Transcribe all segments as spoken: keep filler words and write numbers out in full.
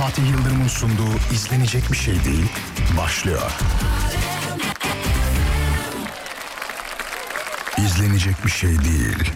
Fatih Yıldırım'ın sunduğu izlenecek bir şey değil başlıyor. İzlenecek bir şey değil.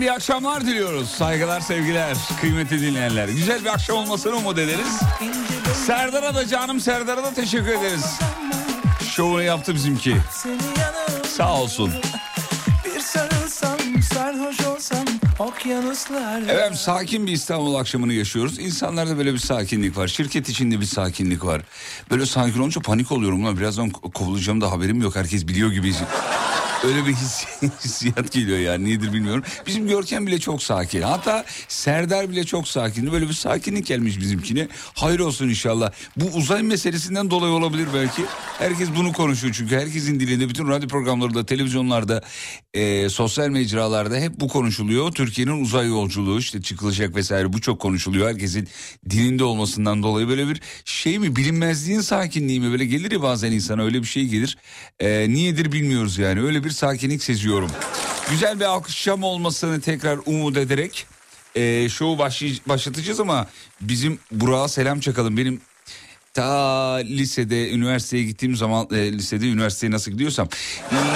İyi akşamlar diliyoruz. Saygılar, sevgiler, kıymetli dinleyenler. Güzel bir akşam olmasını umut ederiz. Serdar'a da canım Serdar'a da teşekkür ederiz. Şovunu yaptı bizimki. Sağ olsun. Efendim, sakin bir İstanbul akşamını yaşıyoruz. İnsanlarda böyle bir sakinlik var. Şirket içinde bir sakinlik var. Böyle sakin olunca panik oluyorum. Ulan birazdan kovulacağım da haberim yok. Herkes biliyor gibi. Öyle bir hissiyat geliyor yani, nedir bilmiyorum. Bizim Görkem bile çok sakin. Hatta Serdar bile çok sakin. Böyle bir sakinlik gelmiş bizimkine. Hayır olsun inşallah. Bu uzay meselesinden dolayı olabilir belki. Herkes bunu konuşuyor çünkü. Herkesin dilinde, bütün radyo programlarında, televizyonlarda, e, sosyal mecralarda hep bu konuşuluyor. Türkiye'nin uzay yolculuğu işte çıkılacak vesaire, bu çok konuşuluyor. Herkesin dilinde olmasından dolayı böyle bir şey mi, bilinmezliğin sakinliği mi böyle gelir ya bazen insana, öyle bir şey gelir. E, niyedir bilmiyoruz yani, öyle bir sakinlik seziyorum. Güzel bir akşam olmasını tekrar umut ederek e, şovu başlayacağız ama bizim Burak'a selam çakalım. Benim Ta lisede, üniversiteye gittiğim zaman, e, lisede, üniversiteye nasıl gidiyorsam,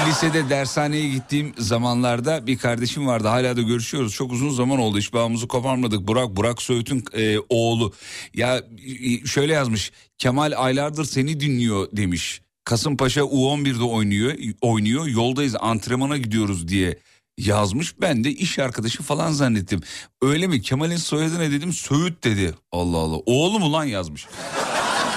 lisede dershaneye gittiğim zamanlarda bir kardeşim vardı. Hala da görüşüyoruz. Çok uzun zaman oldu. Hiç bağımızı koparmadık. Burak, Burak Soyut'un e, oğlu. Ya şöyle yazmış. Kemal aylardır seni dinliyor demiş. Kasımpaşa U on bir'de oynuyor. oynuyor. Yoldayız, antrenmana gidiyoruz diye yazmış. Ben de iş arkadaşı falan zannettim. Öyle mi? Kemal'in soyadı ne dedim? Söğüt dedi. Allah Allah. Oğlu mu lan yazmış.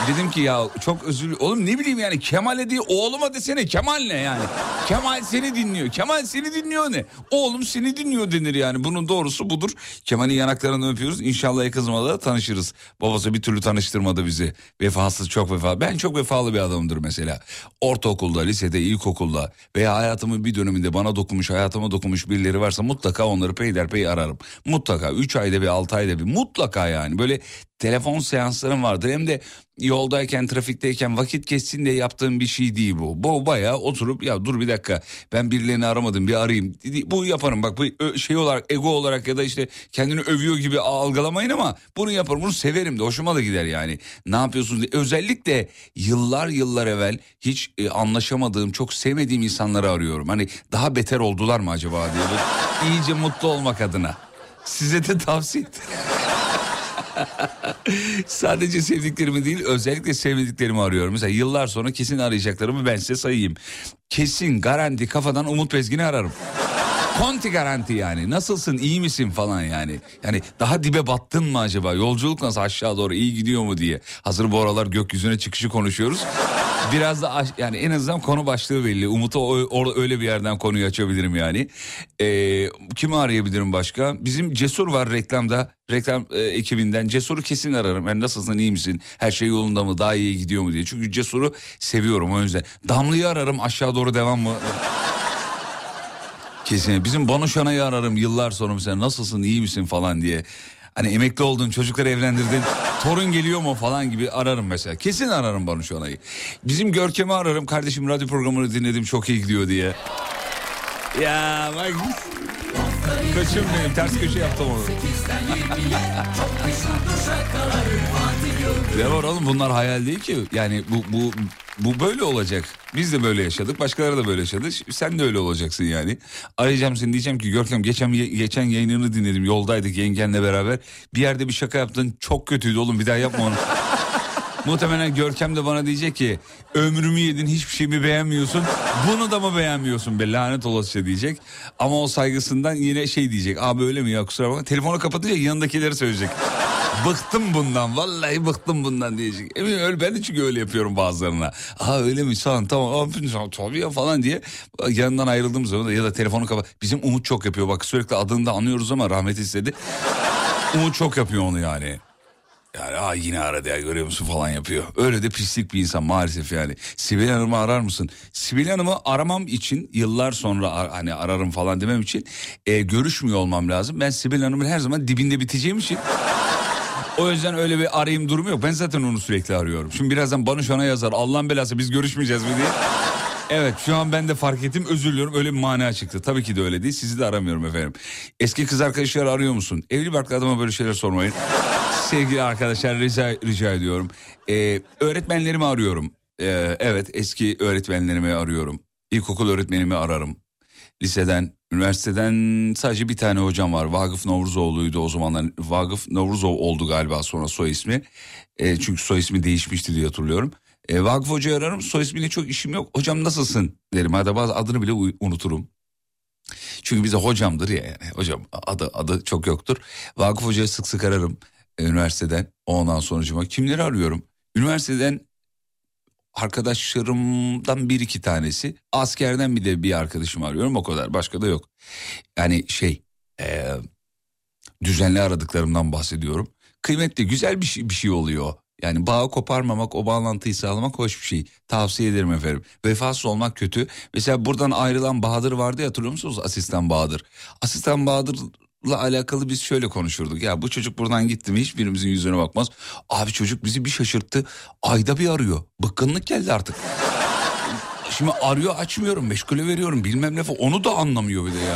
Dedim ki ya çok özür oğlum, ne bileyim yani, Kemal'e değil oğluma desene, Kemal ne yani? Kemal seni dinliyor. Kemal seni dinliyor ne? Oğlum seni dinliyor denir yani. Bunun doğrusu budur. Kemal'in yanaklarını öpüyoruz. İnşallah yakın zamanda tanışırız. Babası bir türlü tanıştırmadı bizi. Vefasız, çok vefalı. Ben çok vefalı bir adamdır mesela. Ortaokulda, lisede, ilkokulda veya hayatımın bir döneminde bana dokunmuş, hayatıma dokunmuş birileri varsa mutlaka onları peyderpey ararım. Mutlaka üç ayda bir, altı ayda bir, mutlaka yani. Böyle telefon seanslarım vardır. Hem de yoldayken, trafikteyken, vakit geçsin diye yaptığım bir şey değil bu. Bu bayağı oturup ya dur bir dakika ben birilerini aramadım, bir arayayım. Bu yaparım bak, bu şey olarak, ego olarak ya da işte kendini övüyor gibi algılamayın ama bunu yaparım. Bunu severim de, hoşuma da gider yani. Ne yapıyorsunuz diye. Özellikle yıllar yıllar evvel hiç anlaşamadığım, çok sevmediğim insanları arıyorum. Hani daha beter oldular mı acaba diye. Böyle iyice mutlu olmak adına. Size de tavsiye ederim. Sadece sevdiklerimi değil, özellikle sevmediklerimi arıyorum. Mesela yıllar sonra kesin arayacaklarımı ben size sayayım. Kesin garanti kafadan Umut Bezgin'i ararım. Konti garanti yani. Nasılsın, iyi misin falan yani. Yani daha dibe battın mı acaba? Yolculuk nasıl, aşağı doğru iyi gidiyor mu diye. Hazır bu aralar gökyüzüne çıkışı konuşuyoruz. Biraz da aş- yani en azından konu başlığı belli. Umut'a o- o- öyle bir yerden konuyu açabilirim yani. Ee, kimi arayabilirim başka? Bizim Cesur var reklamda. Reklam e, ekibinden Cesur'u kesin ararım. Yani nasılsın, iyi misin, her şey yolunda mı, daha iyi gidiyor mu diye. Çünkü Cesur'u seviyorum, o yüzden. Damlı'yı ararım, aşağı doğru devam mı? Kesin. Bizim Banu Şanay'ı ararım yıllar sonra mesela, nasılsın, iyi misin falan diye. Hani emekli oldun, çocukları evlendirdin, torun geliyor mu falan gibi ararım mesela. Kesin ararım Banu Şanay'ı. Bizim Görkem'i ararım, kardeşim radyo programını dinledim çok iyi gidiyor diye. Ya bak... Kaçım benim, ters köşe yaptım onu. Ne var oğlum, bunlar hayal değil ki. Yani bu bu bu böyle olacak. Biz de böyle yaşadık, başkaları da böyle yaşadı. Sen de öyle olacaksın yani. Arayacağım seni, diyeceğim ki Görkem geçen geçen yayınını dinledim. Yoldaydık yengenle beraber. Bir yerde bir şaka yaptın, çok kötüydü oğlum, bir daha yapma onu. Muhtemelen Görkem de bana diyecek ki ömrümü yedin, hiçbir şey mi beğenmiyorsun, bunu da mı beğenmiyorsun be lanet olasıca diyecek. Ama o saygısından yine şey diyecek, abi öyle mi ya, kusura bakma, telefonu kapatacak, yanındakileri söyleyecek. Bıktım bundan, vallahi bıktım bundan diyecek. Eminim öyle, ben de çünkü öyle yapıyorum bazılarına. Aa öyle mi, tamam tamam tabii ya falan diye yanından ayrıldığım zaman da, ya da telefonu kapat. Bizim Umut çok yapıyor bak, sürekli adını da anıyoruz ama rahmet istedi. Umut çok yapıyor onu yani. Yani aa yine aradı ya, görüyor musun falan yapıyor. Öyle de pislik bir insan maalesef yani. Sibel Hanım'ı arar mısın? Sibel Hanım'ı aramam için, yıllar sonra ar- hani ararım falan demem için e, görüşmüyor olmam lazım. Ben Sibel Hanım'ın her zaman dibinde biteceğim için... O yüzden öyle bir arayayım durumu yok. Ben zaten onu sürekli arıyorum. Şimdi birazdan Banu Şan'a yazar, Allah'ın belası biz görüşmeyeceğiz mi diye. Evet şu an ben de fark ettim, özür diliyorum, öyle bir mana çıktı. Tabii ki de öyle değil, sizi de aramıyorum efendim. Eski kız arkadaşları arıyor musun? Evli barklı adama böyle şeyler sormayın. Sevgili arkadaşlar rica, rica ediyorum. Ee, öğretmenlerimi arıyorum. Ee, evet eski öğretmenlerimi arıyorum. İlkokul öğretmenimi ararım. Liseden, üniversiteden sadece bir tane hocam var. Vagıf Novruzoğlu'ydu o zamanlar. Vagıf Novruzoğlu oldu galiba sonra soy ismi. E, çünkü soy ismi değişmişti diye hatırlıyorum. E, Vagıf Hoca'yı ararım. Soy ismiyle çok işim yok. Hocam nasılsın derim. Hatta bazı adını bile u- unuturum. Çünkü bize hocamdır ya yani. Hocam adı adı çok yoktur. Vagıf Hoca'yı sık sık ararım e, üniversiteden. Ondan sonucuma kimleri arıyorum? Üniversiteden arkadaşlarımdan bir iki tanesi, askerden bir de bir arkadaşımı arıyorum, o kadar, başka da yok. Yani şey e, düzenli aradıklarımdan bahsediyorum. Kıymetli, güzel bir şey, bir şey oluyor. Yani bağı koparmamak, o bağlantıyı sağlamak hoş bir şey. Tavsiye ederim efendim. Vefasız olmak kötü. Mesela buradan ayrılan Bahadır vardı ya, hatırlıyor musunuz? Asistan Bahadır. Asistan Bahadır... la alakalı biz şöyle konuşurduk. Ya bu çocuk buradan gitti mi hiçbirimizin yüzüne bakmaz. Abi çocuk bizi bir şaşırttı. Ayda bir arıyor. Bıkkınlık geldi artık. Şimdi arıyor, açmıyorum, meşgule veriyorum, bilmem ne falan. Onu da anlamıyor bir de ya.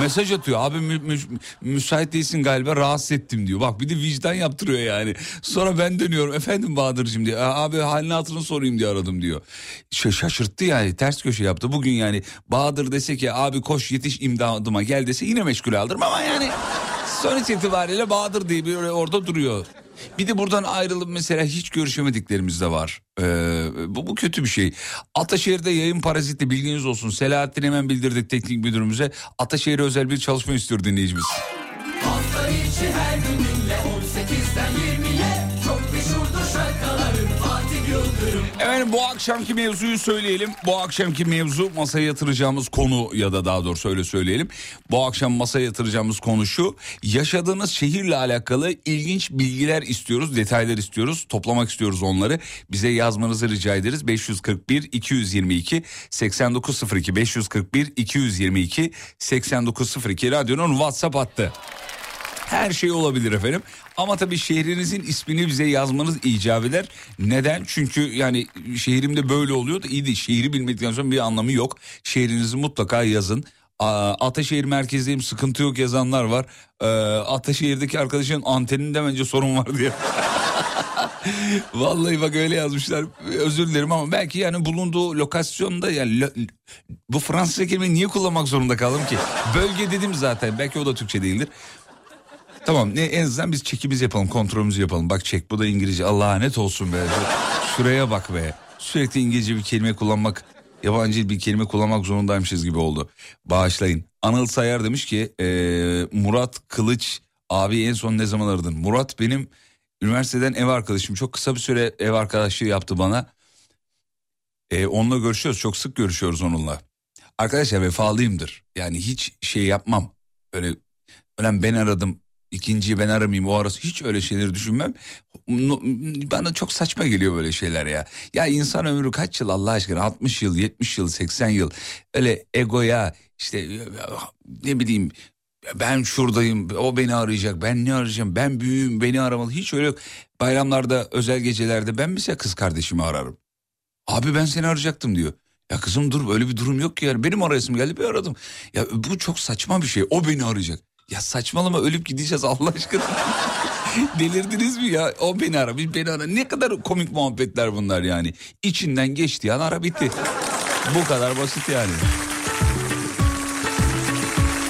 Mesaj atıyor, abi mü- mü- müsait değilsin galiba, rahatsız ettim diyor. Bak bir de vicdan yaptırıyor yani. Sonra ben dönüyorum, efendim Bahadır'cığım diyor. Abi halini hatırını sorayım diye aradım diyor. Ş- şaşırttı yani, ters köşe yaptı. Bugün yani Bahadır dese ki abi koş yetiş imdadıma gel dese yine meşgule aldırım ama yani... Sonuç itibariyle Bahadır diye bir orada duruyor. Bir de buradan ayrılıp mesela hiç görüşemediklerimiz de var. Ee, bu, bu kötü bir şey. Ataşehir'de yayın parazitli, bilginiz olsun. Selahattin hemen bildirdik teknik müdürümüze. Ataşehir'e özel bir çalışma istiyor dinleyicimiz. Hafta içi her gününle on sekizden yirmiye çok meşhurdur şarkılarım Fatih Yıldırım. Evet, bu akşamki mevzuyu söyleyelim. Bu akşamki mevzu masaya yatıracağımız konu, ya da daha doğrusu öyle söyleyelim. Bu akşam masaya yatıracağımız konu şu. Yaşadığınız şehirle alakalı ilginç bilgiler istiyoruz, detaylar istiyoruz. Toplamak istiyoruz onları. Bize yazmanızı rica ederiz. beş kırk bir iki yüz yirmi iki seksen dokuz sıfır iki beş kırk bir iki yüz yirmi iki seksen dokuz sıfır iki radyonun WhatsApp hattı. Her şey olabilir efendim. Ama tabii şehrinizin ismini bize yazmanız icap eder. Neden? Çünkü yani şehrimde böyle oluyor da iyi değil. Şehri bilmedikten sonra bir anlamı yok. Şehrinizi mutlaka yazın. Ataşehir merkezdeyim, sıkıntı yok yazanlar var. Ataşehir'deki arkadaşın anteninde bence sorun var diye. Vallahi bak öyle yazmışlar. Özür dilerim ama belki yani bulunduğu lokasyonda yani lo, bu Fransızca kelimeyi niye kullanmak zorunda kaldım ki? Bölge dedim zaten. Belki o da Türkçe değildir. Tamam, ne, en azından biz çekimiz yapalım, kontrolümüzü yapalım. Bak çek, bu da İngilizce. Allah'a net olsun be. Şuraya bak be. Sürekli İngilizce bir kelime kullanmak, yabancı bir kelime kullanmak zorundaymışız gibi oldu. Bağışlayın. Anıl Sayar demiş ki ee, Murat Kılıç abi en son ne zaman aradın? Murat benim üniversiteden ev arkadaşım. Çok kısa bir süre ev arkadaşlığı yaptı bana. E, onunla görüşüyoruz. Çok sık görüşüyoruz onunla. Arkadaşlar vefalıyımdır. Yani hiç şey yapmam. Öyle, öyle ben aradım. İkinciyi ben aramayayım, o arası hiç öyle şeyleri düşünmem. Bana çok saçma geliyor böyle şeyler ya. Ya insan ömrü kaç yıl Allah aşkına? altmış yıl, yetmiş yıl, seksen yıl. Öyle egoya işte ne bileyim ben şuradayım, o beni arayacak, ben ne arayacağım, ben büyüğüm, beni aramalı. Hiç öyle yok. Bayramlarda, özel gecelerde ben mesela kız kardeşimi ararım. Abi ben seni arayacaktım diyor. Ya kızım dur, öyle bir durum yok ki yani. Benim arayasım geldi, bir aradım. Ya bu çok saçma bir şey, o beni arayacak. Ya saçmalama, ölüp gideceğiz Allah aşkına. Delirdiniz mi ya? O beni ara, biz beni ara. Ne kadar komik muhabbetler bunlar yani. İçinden geçti an ara bitti. Bu kadar basit yani.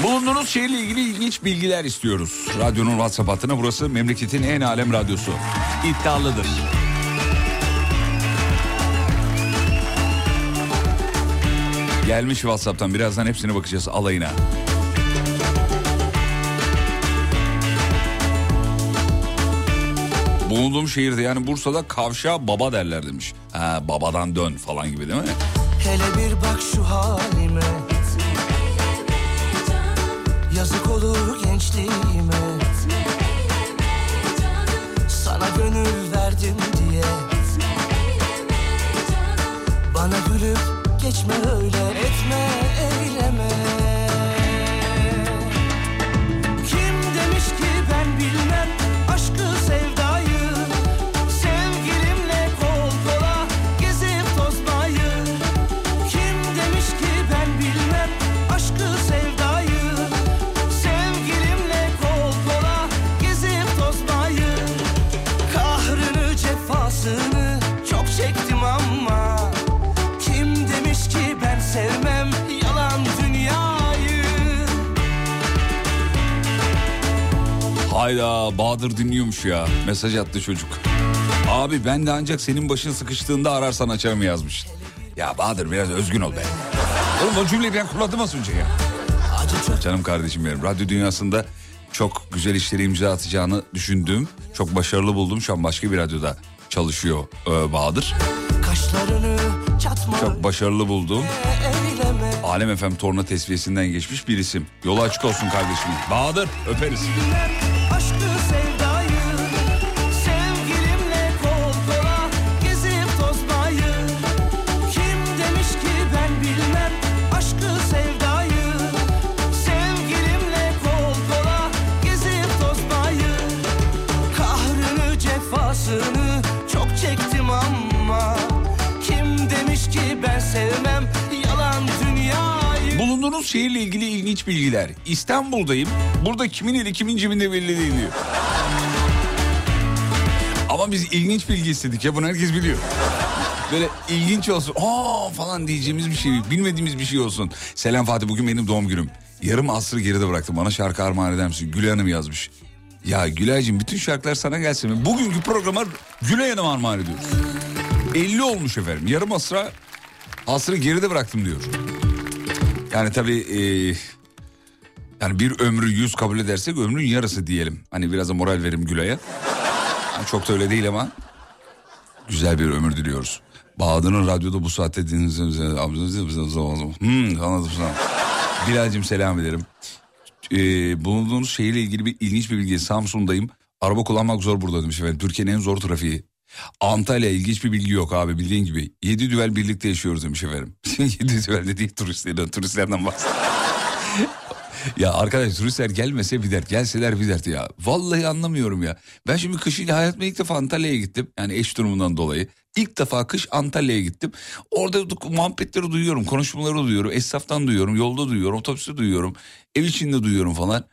Bulunduğunuz şehirle ilgili ilginç bilgiler istiyoruz. Radyonun WhatsApp hattına, burası memleketin en alem radyosu. İddialıdır. Gelmiş WhatsApp'tan, birazdan hepsine bakacağız alayına. Bulunduğum şehirde yani Bursa'da kavşağa baba derler demiş. Ha, babadan dön falan gibi değil mi? Hele bir bak şu halime. Yazık olur gençliğime. Sana gönül verdim diye. Bana gülüp geçme öyle, etme eyleme. Kim demiş ki ben bilmem aşkı sevdim. Hayda, Bahadır dinliyormuş ya. Mesaj attı çocuk. Abi ben de ancak senin başın sıkıştığında ararsan açarım yazmış. Ya Bahadır biraz özgün ol be. Oğlum o cümleyi ben kullandım az önce ya. Canım kardeşim benim. Radyo dünyasında çok güzel işleri imza atacağını düşündüm. Çok başarılı buldum. Şu an başka bir radyoda çalışıyor ee, Bahadır. Çok başarılı buldum. Alem F M torna tesviyesinden geçmiş bir isim. Yolu açık olsun kardeşim. Bahadır, öperiz. Sevmem. Bulunduğunuz şehirle ilgili ilginç bilgiler. İstanbul'dayım. Burada kimin eli kimin cebinde belli değil diyor. Ama biz ilginç bilgi istedik ya, bunu herkes biliyor. Böyle ilginç olsun. Aa falan diyeceğimiz bir şey, bilmediğimiz bir şey olsun. Selam Fatih, bugün benim doğum günüm. Yarım asrı geride bıraktım. Bana şarkı armağan eder misin? Gül Hanım yazmış. Ya Gülay'cığım, bütün şarkılar sana gelsin. Bugünkü programa Gülay Hanım armağan ediyoruz. elli olmuş efendim. Yarım asra asrı geride bıraktım diyor. Yani tabii e, yani bir ömrü yüz kabul edersek ömrün yarısı diyelim. Hani biraz da moral verim Gülay'a. Yani çok da öyle değil ama güzel bir ömür diliyoruz. Bahadır'ın radyoda bu saatte dinlediğiniz ablanızı hmm, anladım sana. Bilal'cim selam ederim. Ee, bulunduğunuz şehirle ilgili bir ilginç bir bilgi. Samsun'dayım. Araba kullanmak zor burada demiş efendim. Türkiye'nin en zor trafiği. Antalya, ilginç bir bilgi yok abi, bildiğin gibi. Yedi düvel birlikte yaşıyoruz demiş efendim. Yedi düvel de değil, turistlerden, turistlerden bahsediyor. Ya arkadaş, turistler gelmese bir dert, gelseler bir dert ya. Vallahi anlamıyorum ya. Ben şimdi kışın hayatımda ilk defa Antalya'ya gittim. Yani eş durumundan dolayı. İlk defa kış Antalya'ya gittim. Orada muhabbetleri duyuyorum, konuşmaları duyuyorum. Esnaftan duyuyorum, yolda duyuyorum, otobüste duyuyorum. Ev içinde duyuyorum falan.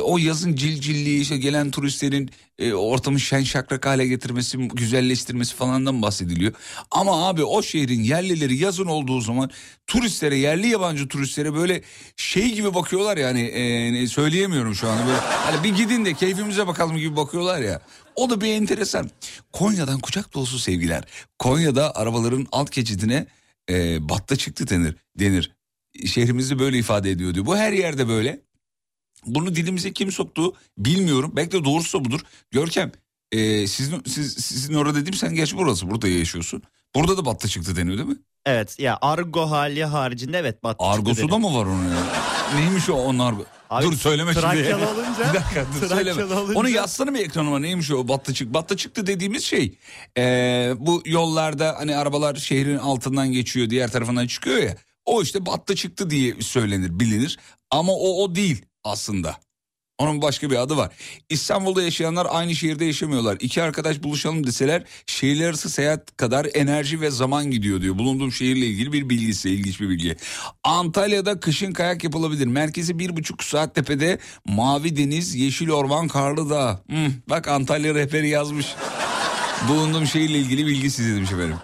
O yazın cilcilliği, işte gelen turistlerin e, ortamı şen şakrak hale getirmesi, güzelleştirmesi falandan bahsediliyor. Ama abi o şehrin yerlileri yazın olduğu zaman turistlere, yerli yabancı turistlere böyle şey gibi bakıyorlar ya, hani e, söyleyemiyorum şu anda böyle. Hani bir gidin de keyfimize bakalım gibi bakıyorlar ya. O da bir enteresan. Konya'dan kucak dolusu sevgiler. Konya'da arabaların alt geçidine e, batta çıktı denir. denir. Şehrimizi böyle ifade ediyor diyor. Bu her yerde böyle. Bunu dilimize kim soktu bilmiyorum. Belki de doğrusu da budur. Görkem, e, sizin, siz, sizin orada dediğim, sen gerçi burası, burada yaşıyorsun. Burada da battı çıktı deniyor değil mi? Evet ya, argo hali haricinde evet, battı Argosu çıktı deniyor. Argosu da mı var onun ya? Neymiş o onlar? Abi, dur söyleme şimdi. Trakyalı olunca. Bir dakika dur söyleme. Olunca... Onu yazsana bir ekranıma, neymiş o battı çıktı. Battı çıktı dediğimiz şey. E, bu yollarda hani arabalar şehrin altından geçiyor, diğer tarafından çıkıyor ya. O işte battı çıktı diye söylenir, bilinir. Ama o o değil. Aslında onun başka bir adı var. İstanbul'da yaşayanlar aynı şehirde yaşamıyorlar. İki arkadaş buluşalım deseler şehirler arası seyahat kadar enerji ve zaman gidiyor diyor. Bulunduğum şehirle ilgili bir bilgisi, ilginç bir bilgi. Antalya'da kışın kayak yapılabilir. Merkezi bir buçuk saat tepede, mavi deniz, yeşil orman, karlı dağ. Hmm, bak Antalya rehberi yazmış. Bulunduğum şehirle ilgili bilgi size demiş efendim.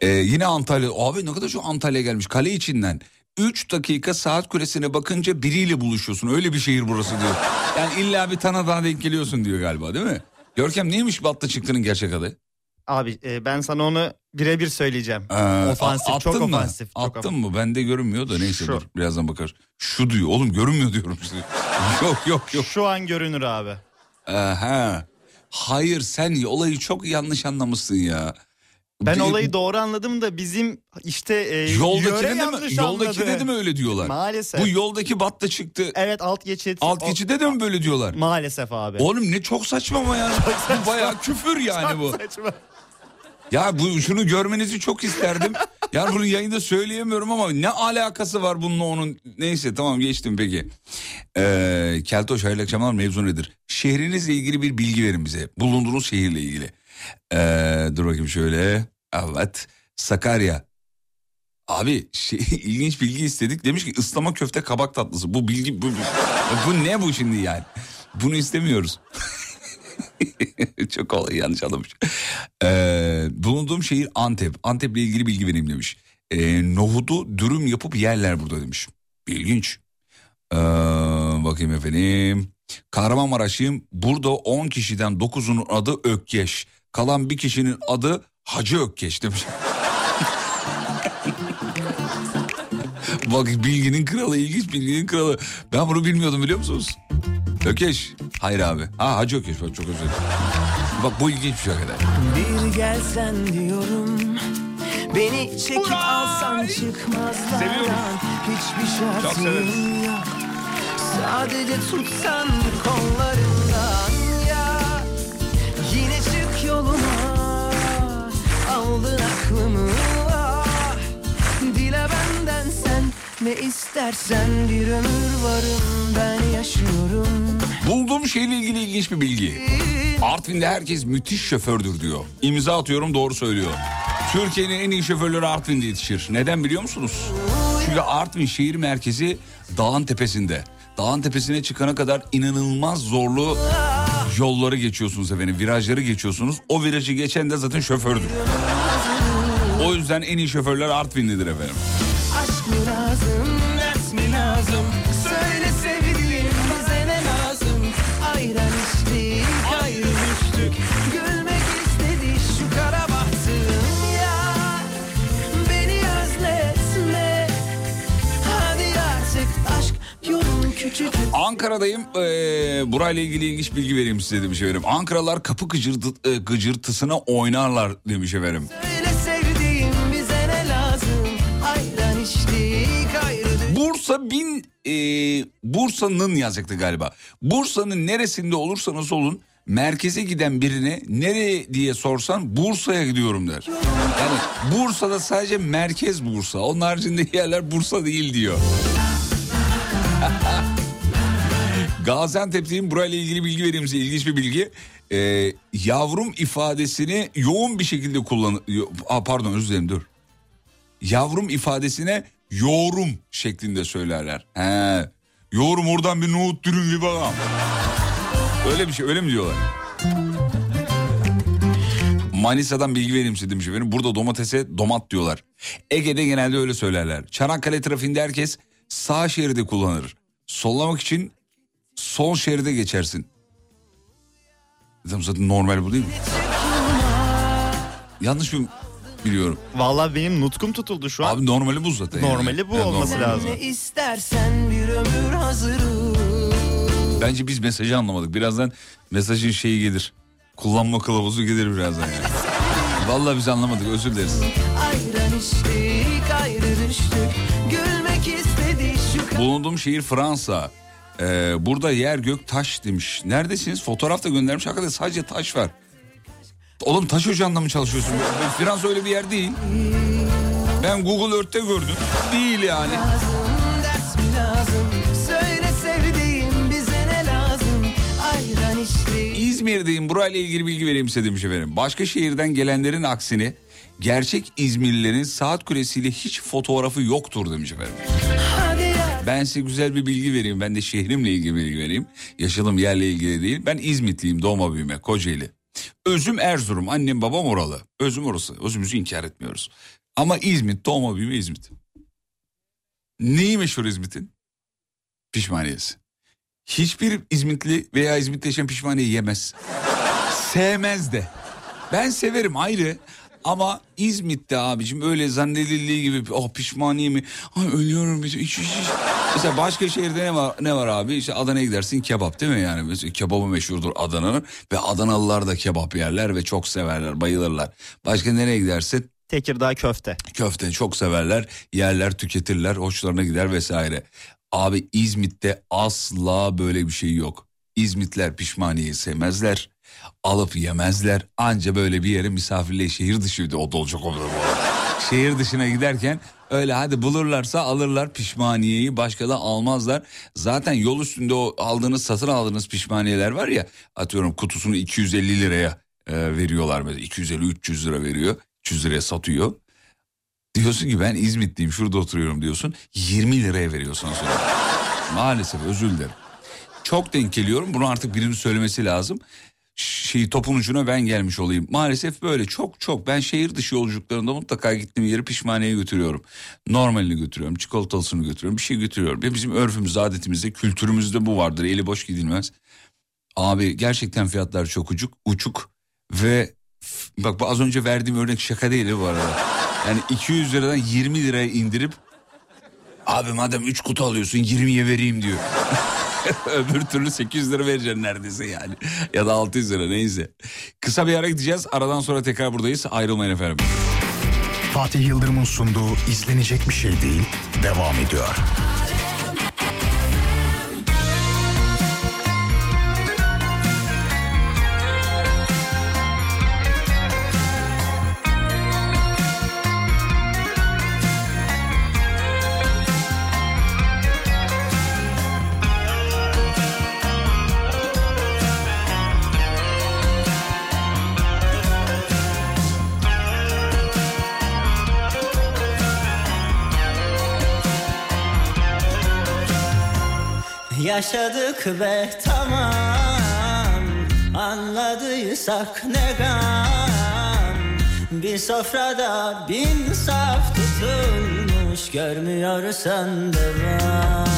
Ee, yine Antalya. Abi ne kadar şu Antalya gelmiş. Kale içinden üç dakika saat küresine bakınca biriyle buluşuyorsun. Öyle bir şehir burası diyor. Yani illa bir tane daha denk geliyorsun diyor galiba, değil mi? Görkem, neymiş battı çıktının gerçek adı? Abi e, ben sana onu birebir söyleyeceğim. Ee, ofansif, çok mı? ofansif. Çok attın mı? Bende görünmüyor da neyse, dur, birazdan bakar. Şu diyor oğlum, görünmüyor diyorum. Yok yok yok. Şu an görünür abi. Aha. Hayır, sen olayı çok yanlış anlamışsın ya. Ben olayı doğru anladım da bizim işte e, yoldaki de mi? Yoldaki de mi öyle diyorlar? Maalesef. Bu yoldaki battı çıktı. Evet, alt geçit. Alt geçide de mi böyle diyorlar? Maalesef abi. Oğlum ne çok saçma ama ya. Bu bayağı küfür yani bu. Çok saçma. Ya bu, şunu görmenizi çok isterdim. Yani bunu yayında söyleyemiyorum ama ne alakası var bununla onun? Neyse tamam, geçtim peki. Ee, Keltoş, hayırlı akşamlar, mevzu nedir? Şehrinizle ilgili bir bilgi verin bize. Bulunduğunuz şehirle ilgili. Ee, dur bakayım şöyle. Evet, Sakarya. Abi şey, ilginç bilgi istedik. Demiş ki ıslama köfte kabak tatlısı. Bu bilgi bu, bu ne bu şimdi yani? Bunu istemiyoruz. Çok kolay, yanlış anlamış. Ee, bulunduğum şehir Antep. Antep'le ilgili bilgi vereyim demiş. Ee, nohudu dürüm yapıp yerler burada demiş. İlginç. Ee, bakayım efendim. Kahramanmaraş'ım. Burada on kişiden dokuzunun adı Ökkeş. Kalan bir kişinin adı Hacı Ökkeş demiş. Bak bilginin kralı, ilginç bilginin kralı. Ben bunu bilmiyordum, biliyor musunuz? Ökkeş. Hayır abi. Ha, Hacı Ökkeş. Bak çok özür dilerim. Bak bu ilginç bir şey kadar. Bir gelsen diyorum. Beni çekip Uray! Alsan çıkmazlar. Seviyorum. Hiçbir şartım yok. Sadece tutsan kollarından. Yoluma aldın aklımı, dile benden sen ne istersen, bir ömür varım ben yaşıyorum. Bulduğum şeyle ilgili ilginç bir bilgi. Artvin'de herkes müthiş şofördür diyor. İmza atıyorum, doğru söylüyor. Türkiye'nin en iyi şoförleri Artvin'de yetişir. Neden biliyor musunuz? Çünkü Artvin şehir merkezi dağın tepesinde. Dağın tepesine çıkana kadar inanılmaz zorlu yolları geçiyorsunuz efendim. Virajları geçiyorsunuz. O virajı geçen de zaten şofördür. O yüzden en iyi şoförler Artvinlidir efendim. Aşk mı lazım, ders mi lazım? Söyle sevdiğim bize ne lazım? Ayran içtik, ayrı düştük. Gülmek istedi şu kara bahtım ya. Beni özletme. Hadi artık aşk yolun küçücük. Ankara'dayım. Ee, burayla ilgili ilginç bilgi vereyim size demiş efendim. Ankaralar kapı gıcırtı, gıcırtısına oynarlar demiş efendim. Bursa bin e, Bursa'nın yazacaktı galiba. Bursa'nın neresinde olursanız olun, merkeze giden birine nereye diye sorsan Bursa'ya gidiyorum der. Yani Bursa'da sadece merkez Bursa. Onun haricindeki yerler Bursa değil diyor. Gaziantep'teyim, burayla ilgili bilgi vereyim size, ilginç bir bilgi. E, yavrum ifadesini yoğun bir şekilde kullan. Aa, pardon özür dilerim dur. Yavrum ifadesine yorum şeklinde söylerler. He. Yorum oradan bir nohut dürüm gibi adam. Öyle bir şey, öyle mi diyorlar? Manisa'dan bilgi vereyim size demiş efendim. Burada domatese domat diyorlar. Ege'de genelde öyle söylerler. Çanakkale trafiğinde herkes sağ şeridi kullanır. Sollamak için sol şeride geçersin. Zaten normal bu değil mi? Yanlış mı biliyorum? Vallahi benim nutkum tutuldu şu an. Abi normali bu zaten. Normali yani. bu yani olması normal. lazım. İstersen bir ömür hazırım. Bence biz mesajı anlamadık. Birazdan mesajın şeyi gelir. Kullanma kılavuzu gelir birazdan yani. Vallahi biz anlamadık. Özür dileriz. Bulunduğum şehir Fransa. Ee, burada yer gök taş demiş. Neredesiniz? Fotoğraf da göndermiş. Hakikaten sadece taş var. Oğlum taş ocağında mı çalışıyorsun? Fransa öyle bir yer değil. Ben Google Earth'te gördüm. Değil yani. İzmir'deyim. Burayla ilgili bilgi vereyim size demiş efendim. Başka şehirden gelenlerin aksine gerçek İzmirlilerin saat küresiyle hiç fotoğrafı yoktur demiş efendim. Ben size güzel bir bilgi vereyim. Ben de şehrimle ilgili bilgi vereyim. Yaşadığım yerle ilgili değil. Ben İzmitliyim, doğma büyüme, Kocaeli. Özüm Erzurum, annem babam oralı. Özüm orası, özümüzü inkar etmiyoruz. Ama İzmit, doğma büyüme İzmit. Neyi meşhur İzmit'in? Pişmaniyesi. Hiçbir İzmitli veya İzmit'te yaşayan pişmaniye yemez. Sevmez de. Ben severim ayrı. Ama İzmit'te abicim öyle zannedildiği gibi oh pişmaniye mi? Ay ölüyorum. Hiç, hiç, hiç. Mesela başka şehirde ne var ne var abi? İşte Adana'ya gidersin, kebap değil mi yani? Mesela kebabı meşhurdur Adana'nın ve Adanalılar da kebap yerler ve çok severler, bayılırlar. Başka nereye gidersin? Tekirdağ köfte. Köfte çok severler, yerler, tüketirler, hoşlarına gider vesaire. Abi İzmit'te asla böyle bir şey yok. İzmitler pişmaniyeyi sevmezler. Alıp yemezler. Anca böyle bir yere misafirliğe şehir dışıydı. O da olacak olur bu arada. Şehir dışına giderken öyle hadi bulurlarsa alırlar pişmaniyeyi. Başka da almazlar. Zaten yol üstünde o aldığınız, satın aldığınız pişmaniyeler var ya. Atıyorum kutusunu iki yüz elli liraya e, veriyorlar. Mesela iki yüz elli üç yüz lira veriyor. üç yüz liraya satıyor. Diyorsun ki ben İzmitliyim, şurada oturuyorum diyorsun. yirmi liraya veriyorsun sonra. Maalesef, özür dilerim. Çok denk geliyorum. Bunu artık birinin söylemesi lazım. Şey, topun ucuna ben gelmiş olayım. Maalesef böyle çok çok. Ben şehir dışı yolculuklarında mutlaka gittiğim yeri pişmaniyeye götürüyorum. Normalini götürüyorum, çikolatalısını götürüyorum, bir şey götürüyorum. Ya bizim örfümüzde, adetimizde, kültürümüzde bu vardır. Eli boş gidilmez. Abi gerçekten fiyatlar çok uçuk, uçuk ve bak az önce verdiğim örnek şaka değil bu arada. Yani iki yüz liradan yirmi liraya indirip abi madem üç kutu alıyorsun yirmiye vereyim diyor. Öbür türlü sekiz yüz lira vereceksin neredeyse yani. Ya da altı yüz lira neyse. Kısa bir ara gideceğiz. Aradan sonra tekrar buradayız. Ayrılmayın efendim. Fatih Yıldırım'ın sunduğu izlenecek bir şey değil devam ediyor. yaşadık ve tamam, anladıysak ne gam. Bir sofrada bin saf tutulmuş, görmüyorsan devam.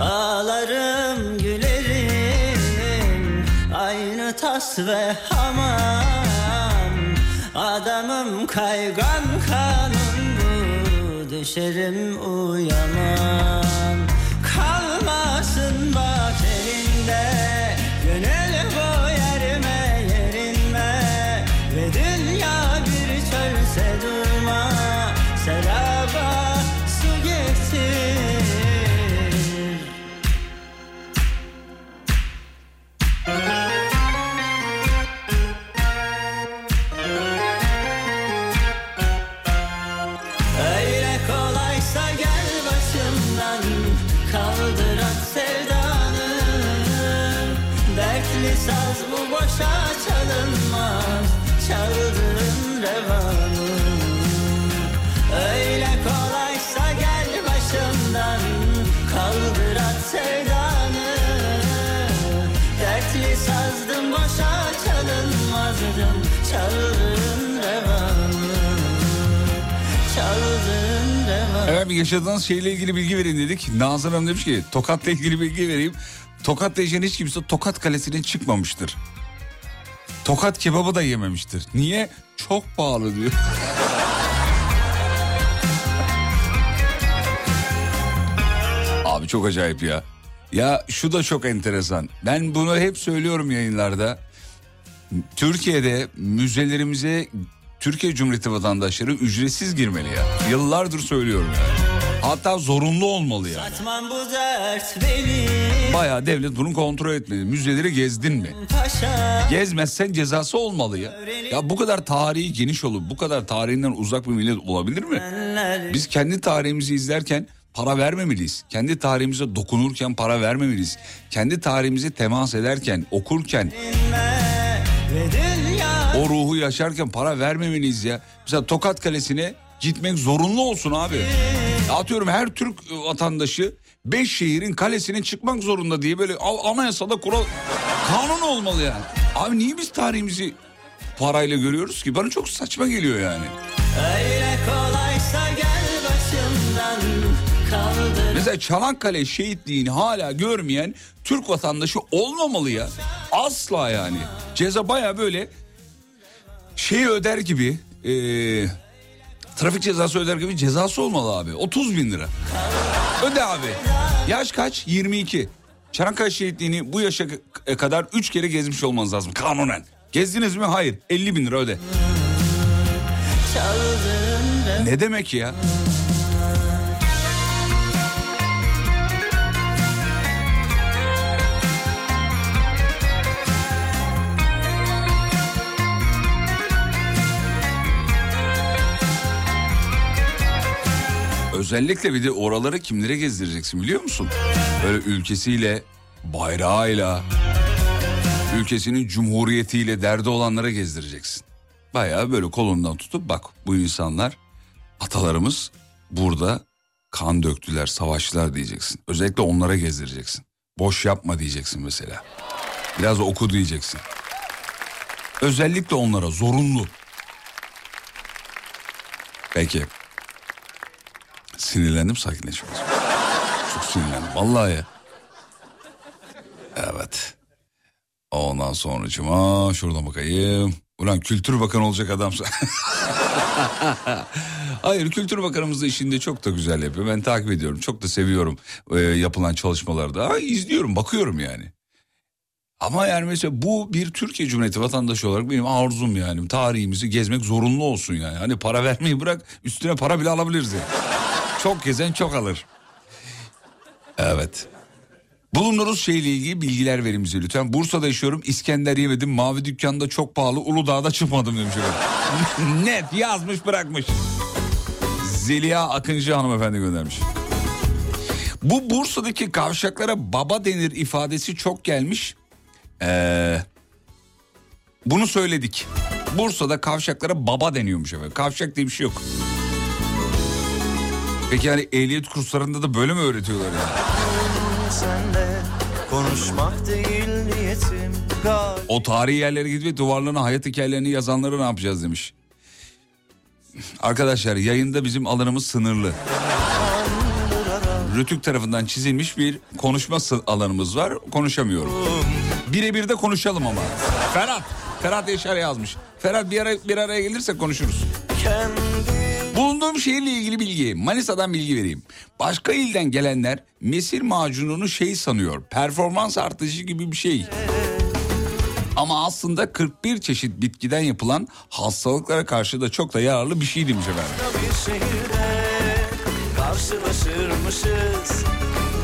Ağlarım gülerim, aynı tas ve hamam. Adamım kaygan kanım bu, düşerim uyamam. Kalmasın bak elinde, gönül bu yerime yerinme. Ve dünya bir çölse durma, seraba su getir. Öyle kolaysa gel başımdan, kaldır at sevdanı. Dertli saz bu boşa çalınmaz, çaldığın revanı. Öyle kolaysa gel başımdan, kaldır at sevdanı. Dertli sazdım boşa çalınmazdım, çaldığın revanı. Çaldığın revanı. Evet, yaşadığınız şeyle ilgili bilgi verin dedik. Nazan Hanım demiş ki Tokat'la ilgili bilgi vereyim. Tokat'la yaşayan hiç kimse Tokat Kalesi'ne çıkmamıştır. Tokat kebabı da yememiştir. Niye? Çok pahalı diyor. Abi çok acayip ya. Ya şu da çok enteresan. Ben bunu hep söylüyorum yayınlarda. Türkiye'de müzelerimize Türkiye Cumhuriyeti vatandaşları ücretsiz girmeli ya. Yıllardır söylüyorum ya. Hatta zorunlu olmalı yani. Bayağı devlet bunu kontrol etmeli. Müzeleri gezdin mi? Gezmezsen cezası olmalı ya. Ya bu kadar tarihi geniş olup bu kadar tarihinden uzak bir millet olabilir mi? Biz kendi tarihimizi izlerken para vermemeliyiz. Kendi tarihimize dokunurken para vermemeliyiz. Kendi tarihimize temas ederken, okurken, o ruhu yaşarken para vermemeliyiz ya. Mesela Tokat Kalesi'ne gitmek zorunlu olsun abi. Atıyorum her Türk vatandaşı beş şehrin kalesine çıkmak zorunda diye böyle anayasada kural, kanun olmalı yani. Abi niye biz tarihimizi parayla görüyoruz ki? Bana çok saçma geliyor yani. Öyle kolaysa gel başımdan, kaldır. Mesela Çanakkale şehitliğini hala görmeyen Türk vatandaşı olmamalı ya. Asla yani. Ceza baya böyle şeyi öder gibi... Ee, trafik cezası öder gibi cezası olmalı abi. otuz bin lira. Öde abi. Yaş kaç? yirmi iki. Çanakkale şehitliğini bu yaşa kadar üç kere gezmiş olmanız lazım kanunen. Gezdiniz mi? Hayır. elli bin lira öde. Ne demek ya? Özellikle bir de oraları kimlere gezdireceksin biliyor musun? Böyle ülkesiyle, bayrağıyla, ülkesinin cumhuriyetiyle derdi olanlara gezdireceksin. Bayağı böyle kolundan tutup bak bu insanlar, atalarımız burada kan döktüler, savaştılar diyeceksin. Özellikle onlara gezdireceksin. Boş yapma diyeceksin mesela. Biraz oku diyeceksin. Özellikle onlara zorunlu. Peki. Sinirlendim, sakinleşiyorum. Çok sinirlendim vallahi ya. Evet. Ondan sonra cuma şuradan bakayım. Ulan Kültür Bakanı olacak adamsa. Hayır, Kültür Bakanımız da işinde çok da güzel yapıyor. Ben takip ediyorum. Çok da seviyorum e, yapılan çalışmaları da. Ha, izliyorum, bakıyorum yani. Ama yani mesela bu bir Türkiye Cumhuriyeti vatandaşı olarak benim arzum yani. Tarihimizi gezmek zorunlu olsun yani. Hani para vermeyi bırak, üstüne para bile alabiliriz yani. Çok gezen çok alır. Evet. Bulunduğunuz şeyle ilgili bilgiler verin bize lütfen. Bursa'da yaşıyorum, İskender yemedim, mavi dükkanda çok pahalı, Uludağ'da çıkmadım demiş. Net yazmış bırakmış. Zeliha Akıncı hanımefendi göndermiş. Bu Bursa'daki kavşaklara baba denir ifadesi çok gelmiş. Ee, bunu söyledik. Bursa'da kavşaklara baba deniyormuş efendim. Kavşak diye bir şey yok. Peki yani ehliyet kurslarında da böyle mi öğretiyorlar yani? senle konuşmak değil niyetim. O tarihi yerlere gidip duvarlarına hayat hikayelerini yazanları ne yapacağız demiş. Arkadaşlar yayında bizim alanımız sınırlı. Rütük tarafından çizilmiş bir konuşma alanımız var. Konuşamıyorum. Birebir de konuşalım ama. Ferhat, Ferhat Yaşar yazmış. Ferhat bir, ara, bir araya gelirse konuşuruz. Kendi... Bulunduğum şehirle ilgili bilgi. Manisa'dan bilgi vereyim. Başka ilden gelenler mesir macununu şey sanıyor. Performans artışı gibi bir şey. Ama aslında kırk bir çeşit bitkiden yapılan hastalıklara karşı da çok da yararlı bir şey demiş efendim. Karşılaşırmışız,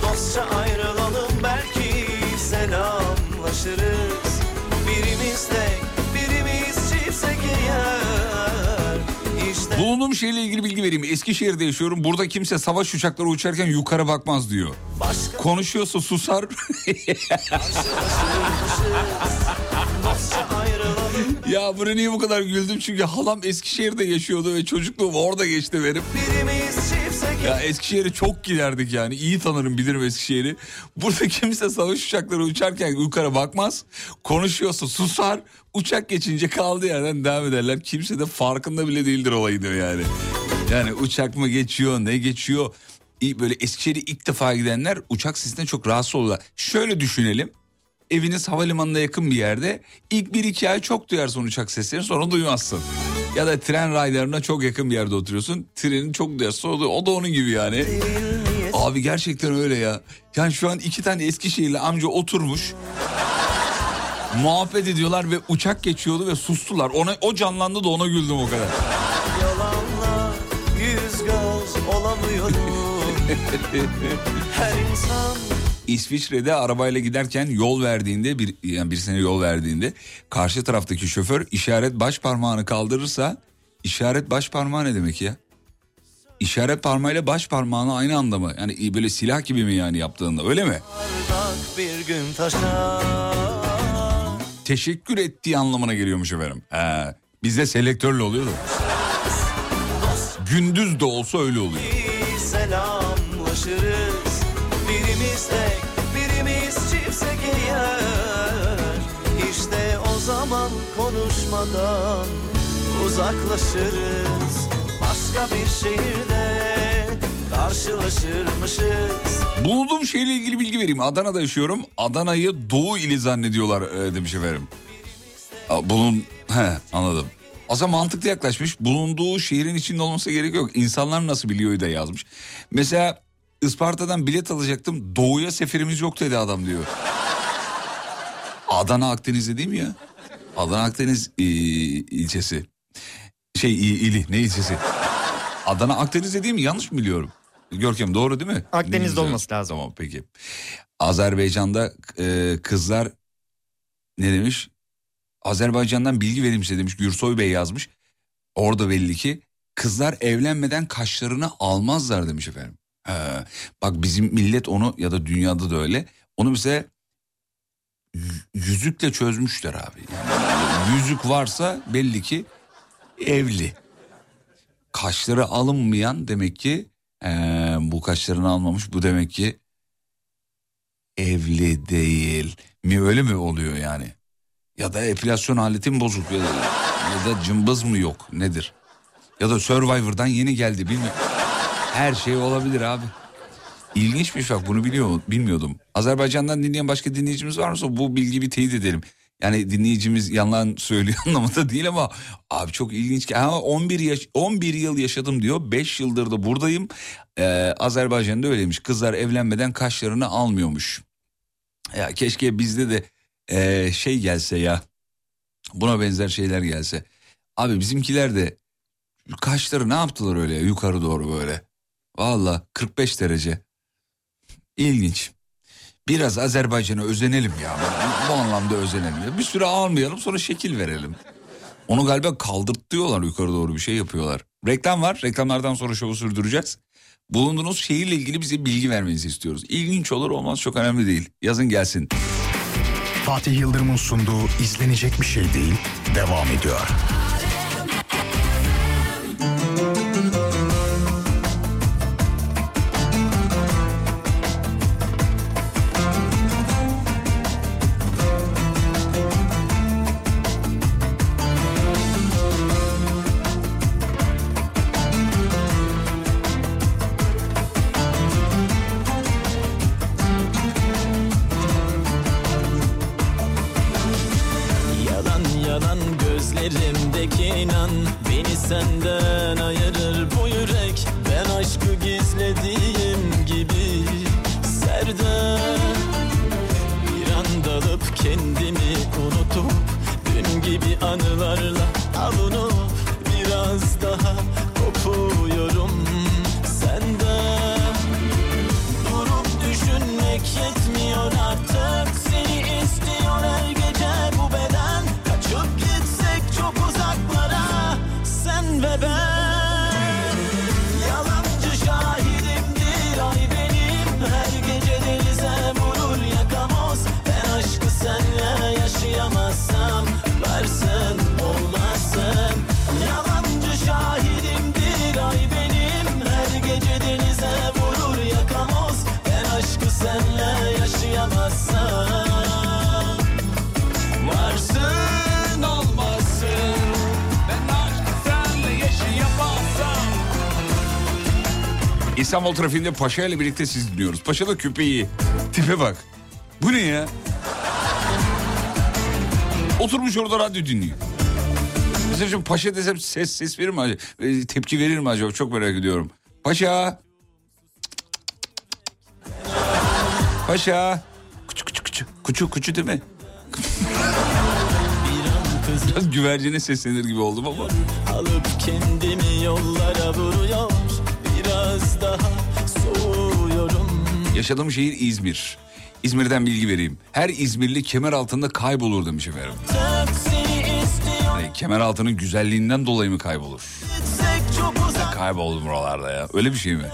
dostça ayrılalım belki selamlaşırız. Birimiz tek, birimiz çiftse giyer. İşte... Bulunduğum şehirle ilgili bilgi vereyim. Eskişehir'de yaşıyorum. Burada kimse savaş uçakları uçarken yukarı bakmaz diyor. Başka... Konuşuyorsa susar. Ya buraya niye bu kadar güldüm? Çünkü halam Eskişehir'de yaşıyordu ve çocukluğum orada geçti benim. Ya Eskişehir'e çok giderdik yani. İyi tanırım, bilirim Eskişehir'i. Burada kimse savaş uçakları uçarken yukarı bakmaz. Konuşuyorsa susar. Uçak geçince kaldığı yerden devam ederler. Kimse de farkında bile değildir olayı diyor yani. Yani uçak mı geçiyor, ne geçiyor? Böyle Eskişehir'e ilk defa gidenler uçak sesinden çok rahatsız olurlar. Şöyle düşünelim. Eviniz havalimanına yakın bir yerde. İlk bir iki ay çok duyarsın uçak seslerini, sonra duymazsın. Ya da tren raylarına çok yakın bir yerde oturuyorsun. Treni çok duyarsın, o da onun gibi yani. Abi gerçekten öyle ya. Yani şu an iki tane Eskişehirli amca oturmuş. Muhabbet ediyorlar ve uçak geçiyordu ve sustular. Ona, o canlandı da ona güldüm o kadar. Yalanla yüz göz olamıyorum. Her insan... İsviçre'de arabayla giderken yol verdiğinde bir yani birisine yol verdiğinde karşı taraftaki şoför işaret baş parmağını kaldırırsa, işaret baş parmağı ne demek ya? İşaret parmağıyla baş parmağını aynı anda mı? Yani böyle silah gibi mi yani yaptığında, öyle mi? Teşekkür ettiği anlamına geliyormuş efendim. He, bizde selektörle oluyor da. Gündüz de olsa öyle oluyor. Selamlaşırız. Birimiz tek, birimiz çiftse giyer. İşte o zaman konuşmadan uzaklaşırız. Başka bir şehirde karşılaşırmışız. Bulunduğum şehirle ilgili bilgi vereyim. Adana'da yaşıyorum. Adana'yı Doğu ili zannediyorlar e, demiş efendim. Bulun... He, anladım. Aslında mantıklı yaklaşmış. Bulunduğu şehrin içinde olması gerek yok. İnsanlar nasıl biliyor da yazmış. Mesela... Isparta'dan bilet alacaktım. Doğuya seferimiz yok dedi adam diyor. Adana Akdeniz'de değil mi ya? Adana Akdeniz e, ilçesi. Şey e, ili ne ilçesi? Adana Akdeniz'de değil mi? Yanlış mı biliyorum? Görkem doğru değil mi? Akdeniz'de olması lazım. Tamam peki. Azerbaycan'da e, kızlar ne demiş? Azerbaycan'dan bilgi vereyim size demiş. Gürsoy Bey yazmış. Orada belli ki kızlar evlenmeden kaşlarını almazlar demiş efendim. Ee, bak bizim millet onu, ya da dünyada da öyle, onu bize yüzükle çözmüşler abi. Yani yüzük varsa belli ki evli. Kaşları alınmayan demek ki ee, bu kaşlarını almamış, bu demek ki evli değil mi, öyle mi oluyor yani? Ya da epilasyon aleti mi bozuk, ya da, ya da cımbız mı yok nedir, ya da Survivor'dan yeni geldi bilmiyorum. Her şey olabilir abi. İlginçmiş bak, bunu biliyor, bilmiyordum. Azerbaycan'dan dinleyen başka dinleyicimiz var mı? Bu bilgiyi bir teyit edelim. Yani dinleyicimiz yalan söylüyor anlamında değil ama abi çok ilginç ki. Ha, on bir yaş on bir yıl yaşadım diyor. beş yıldır da buradayım. Ee, Azerbaycan'da öyleymiş. Kızlar evlenmeden kaşlarını almıyormuş. Ya keşke bizde de e, şey gelse ya. Buna benzer şeyler gelse. Abi bizimkiler de kaşları ne yaptılar öyle yukarı doğru böyle. Valla kırk beş derece. İlginç. Biraz Azerbaycan'a özenelim ya. Bu anlamda özenelim. Bir süre almayalım, sonra şekil verelim. Onu galiba kaldırtıyorlar, yukarı doğru bir şey yapıyorlar. Reklam var. Reklamlardan sonra şovu sürdüreceğiz. Bulunduğunuz şehirle ilgili bize bilgi vermenizi istiyoruz. İlginç olur olmaz çok önemli değil. Yazın gelsin. Fatih Yıldırım'ın sunduğu izlenecek bir şey değil devam ediyor. senden ayırır bu yürek. Ben aşkı gizlediğim gibi Serdar, bir an dalıp kendimi unutup dün gibi anılarla avunup biraz daha kopuyorum senden. Durup düşünmek yetmiyor artık, seni istiyor her gece bu beden. Kaçıp gitsek çok uzaklara sen ve ben. Yalancı şahidimdir ay benim, her gece denize vurur yakamoz. Ben aşkı senle yaşayamazsam versen olmaz sen. Yalancı şahidimdir ay benim, her gece denize vurur yakamoz. Ben aşkı senle yaşayamazsam varsın olmazsın. Ben aşkı senle yaşayamazsam. İstanbul trafiğinde Paşa ile birlikte siz dinliyoruz. Paşa da köpeği. Tipe bak. Bu ne ya? Oturmuş orada radyo dinliyor. Mesela şimdi Paşa desem ses ses verir mi acaba? E, tepki verir mi acaba? Çok merak ediyorum. Paşa. Paşa. Kuçu kuçu kuçu. Kuçu kuçu değil mi? Biraz güvercine seslenir gibi oldum ama. Alıp kendimi yollara vuruyor. Biraz daha soğuyorum. Yaşadığım şehir İzmir. İzmir'den bilgi vereyim. Her İzmirli kemer altında kaybolur demiş efendim. Yani kemer altının güzelliğinden dolayı mı kaybolur? Ya kayboldu buralarda ya. Öyle bir şey mi?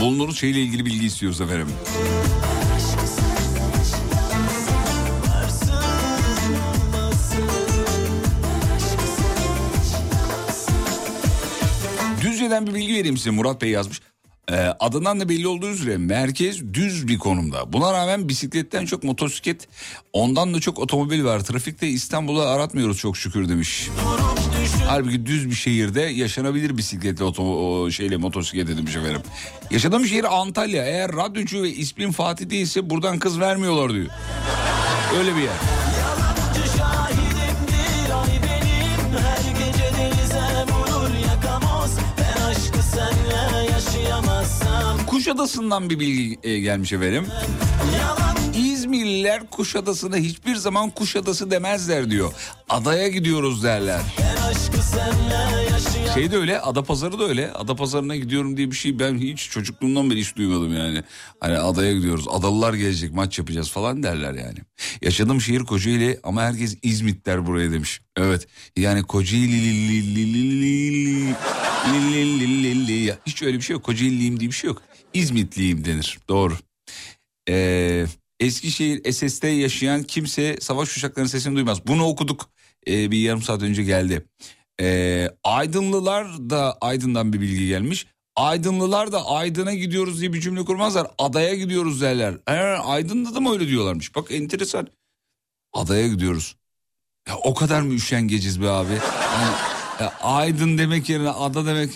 Bulunduğunuz şeyle ilgili bilgi istiyoruz efendim. Düzce'den bir bilgi vereyim size. Murat Bey yazmış. Ee, adından da belli olduğu üzere merkez düz bir konumda. Buna rağmen bisikletten çok motosiklet, ondan da çok otomobil var. Trafikte İstanbul'u aratmıyoruz çok şükür demiş. Halbuki düz bir şehirde yaşanabilir bisikletle, oto, şeyle, motosikletle demiş efendim. Yaşadığım şehir Antalya. Eğer radyocu ve ismin Fatih değilse buradan kız vermiyorlar diyor. Öyle bir yer. Kuşadası'ndan bir bilgi gelmiş efendim. İzmirliler Kuşadası'na hiçbir zaman Kuşadası demezler diyor. Adaya gidiyoruz derler. Şey de öyle, Adapazarı da öyle. Adapazarı'na gidiyorum diye bir şey ben hiç çocukluğumdan beri hiç duymadım yani. Hani adaya gidiyoruz, adalılar gelecek, maç yapacağız falan derler yani. Yaşadığım şehir Kocaeli ama herkes İzmit der buraya demiş. Evet yani Kocaeli... Hiç öyle bir şey yok. Kocaeliliyim diye bir şey yok. İzmitliyim denir. Doğru. Ee, Eskişehir S S'te yaşayan kimse savaş uçaklarının sesini duymaz. Bunu okuduk. Ee, bir yarım saat önce geldi. Ee, Aydınlılar da, Aydın'dan bir bilgi gelmiş. Aydınlılar da Aydın'a gidiyoruz diye bir cümle kurmazlar. Adaya gidiyoruz derler. Ee, Aydın'da da mı öyle diyorlarmış? Bak enteresan. Adaya gidiyoruz. Ya o kadar mı üşengeciz be abi? Yani, ya, Aydın demek yerine ada demek.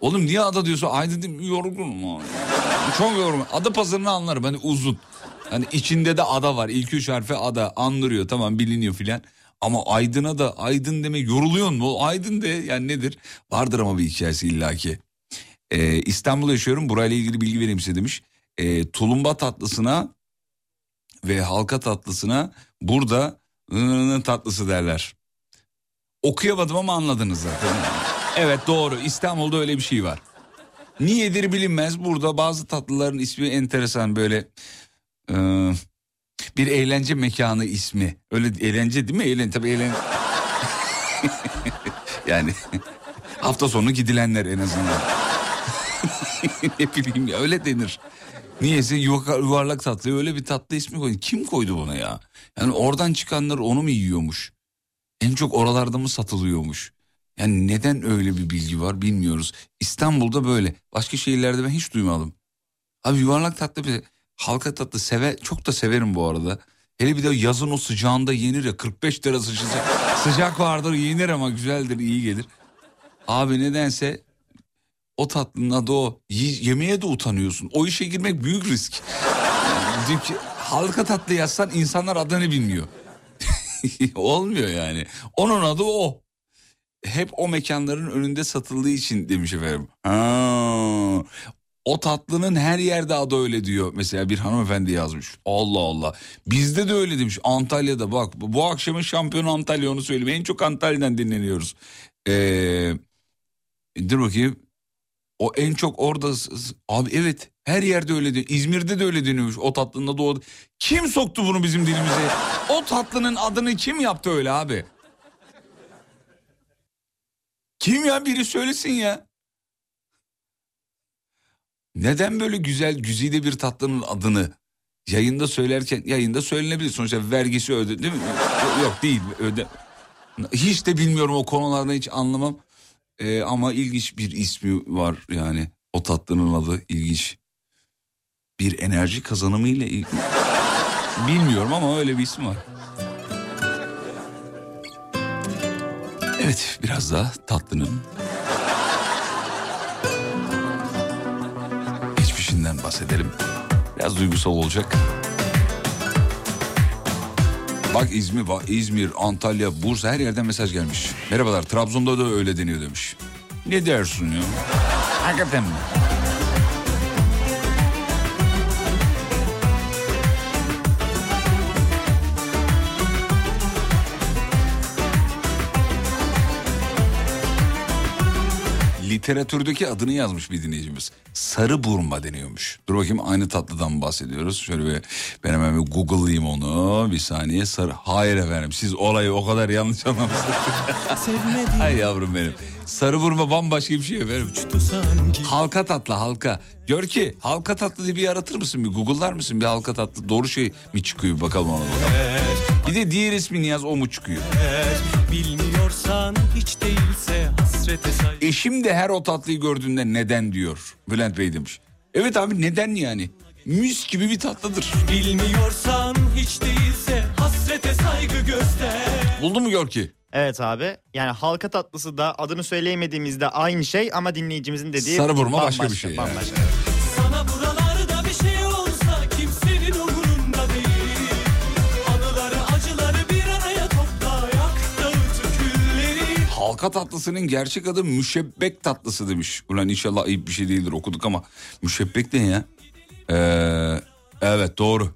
Oğlum niye ada diyorsun? Aydın değil mi? Yorgunum. Çok yorgunum. Adapazarı'nı anlarım. Hani uzun. Hani içinde de ada var. İlk üç harfi ada. Anlıyor, tamam, biliniyor filan. Ama Aydın'a da Aydın demek, yoruluyor mu? Aydın de yani nedir? Vardır ama bir hikayesi illaki. Ee, İstanbul'da yaşıyorum. Burayla ilgili bilgi vereyim size demiş. Ee, tulumba tatlısına ve halka tatlısına burada ının tatlısı derler. Okuyamadım ama anladınız zaten. Evet doğru, İstanbul'da öyle bir şey var. Niyedir bilinmez, burada bazı tatlıların ismi enteresan böyle. E, bir eğlence mekanı ismi. Öyle eğlence değil mi? Eğlence tabii, eğlence. Yani hafta sonu gidilenler en azından. Ne bileyim ya, öyle denir. Niyeyse yuvarlak tatlıya öyle bir tatlı ismi koydu. Kim koydu bunu ya? Yani oradan çıkanlar onu mu yiyormuş? en çok oralarda mı satılıyormuş? Yani neden öyle bir bilgi var bilmiyoruz. İstanbul'da böyle. Başka şehirlerde ben hiç duymadım. Abi yuvarlak tatlı bir halka tatlı seve, çok da severim bu arada. Hele bir de yazın o sıcağında yenir ya, kırk beş lira sıcak, sıcak vardır yenir ama güzeldir, iyi gelir. Abi nedense o tatlının adı o. Yemeğe de utanıyorsun. O işe girmek büyük risk. Yani, halka tatlı yazsan insanlar adını bilmiyor. Olmuyor yani. Onun adı o. Hep o mekanların önünde satıldığı için demiş efendim. Ha, o tatlının her yerde adı öyle diyor. Mesela bir hanımefendi yazmış. Allah Allah. Bizde de öyle demiş. Antalya'da bak. Bu akşamın şampiyonu Antalya, onu söyleyeyim. En çok Antalya'dan dinleniyoruz. Ee, dur bakayım. O en çok orada... Abi evet. Her yerde öyle diyor. İzmir'de de öyle deniyormuş. O tatlının doğdu. Kim soktu bunu bizim dilimize? O tatlının adını kim yaptı öyle abi? Kim ya, biri söylesin ya. Neden böyle güzel, güzide bir tatlının adını yayında söylerken, yayında söylenebilir sonuçta, vergisi öde, değil mi? Yok değil, öde. Hiç de bilmiyorum, o konulardan hiç anlamam. Ee, ama ilginç bir ismi var yani. O tatlının adı ilginç. Bir enerji kazanımı ile ilgili. Bilmiyorum ama öyle bir ismi var. Evet, biraz daha tatlının geçmişinden bahsedelim. Biraz duygusal olacak. Bak İzmir, İzmir, Antalya, Bursa, her yerden mesaj gelmiş. Merhabalar, Trabzon'da da öyle deniyor demiş. Ne dersin ya? Hakikaten mi? Literatürdeki adını yazmış bir dinleyicimiz. Sarı burma deniyormuş. Dur bakayım, aynı tatlıdan bahsediyoruz. Şöyle bir, ben hemen bir Google'layayım onu. Bir saniye. Sarı. Hayır efendim, siz olayı o kadar yanlış anlamışsınız. Ay yavrum benim. Sarı burma bambaşka bir şey efendim. Halka tatlı, halka. Gör ki halka tatlı diye bir yaratır mısın? Bir Google'lar mısın? Bir halka tatlı doğru şey mi çıkıyor? Bakalım ona bakalım. Bir de diğer ismini yaz, o mu çıkıyor? Bilmiyorsan hiç değilse hasrete say. Eşim de her o tatlıyı gördüğünde neden diyor. Bülent Bey demiş. Evet abi, neden yani? Müs gibi bir tatlıdır. Bilmiyorsan hiç değilse hasrete saygı göster. Buldun mu Görki? Evet abi. Yani halka tatlısı da adını söyleyemediğimizde aynı şey ama dinleyicimizin dediği sarı burma başka bir şey. Yani. Sana buralarda bir şey olsa kimsenin umurunda değil. Anıları, acıları bir araya topla, yak dağıtı külleri. Halka tatlısının gerçek adı müşebbek tatlısı demiş. Ulan inşallah ayıp bir şey değildir, okuduk ama müşebbek ne ya? Ee, evet doğru.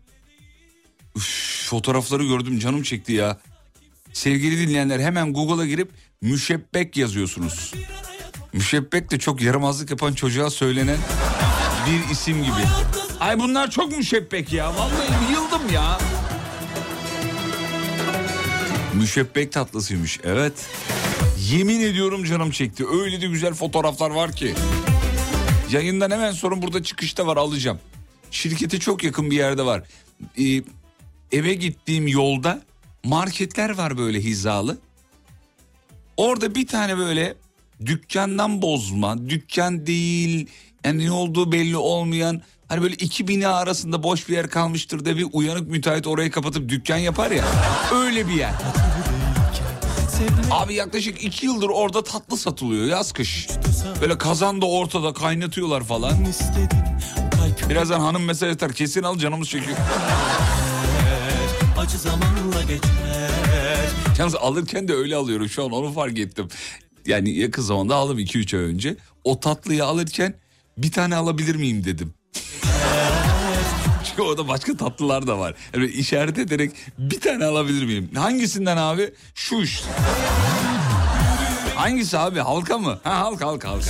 Üf, fotoğrafları gördüm, canım çekti ya. Sevgili dinleyenler, hemen Google'a girip müşebbek yazıyorsunuz. Müşebbek de çok yaramazlık yapan çocuğa söylenen bir isim gibi. Ay bunlar çok müşebbek ya. Vallahi yıldım ya. Müşebbek tatlısıymış, evet. Yemin ediyorum canım çekti. Öyle de güzel fotoğraflar var ki. Yayından hemen sonra burada çıkışta var, alacağım. Şirkete çok yakın bir yerde var. Ee, eve gittiğim yolda marketler var böyle hizalı. Orada bir tane böyle dükkandan bozma, dükkan değil, yani ne olduğu belli olmayan, hani böyle iki bina arasında boş bir yer kalmıştır da bir uyanık müteahhit orayı kapatıp dükkan yapar ya, öyle bir yer. Abi yaklaşık iki yıldır orada tatlı satılıyor yaz kış. Böyle kazan da ortada, kaynatıyorlar falan. Birazdan hanım mesaj atar, kesin al, canımız çekiyor. Acı zamanla geçer. Yalnız alırken de öyle alıyorum şu an, onu fark ettim. Yani yakın zamanda aldım, iki üç ay önce. O tatlıyı alırken bir tane alabilir miyim dedim. Çünkü orada başka tatlılar da var. Yani işaret ederek bir tane alabilir miyim? Hangisinden abi? Şu işte. Hangisi abi? Halka mı? Ha, halka halka halka.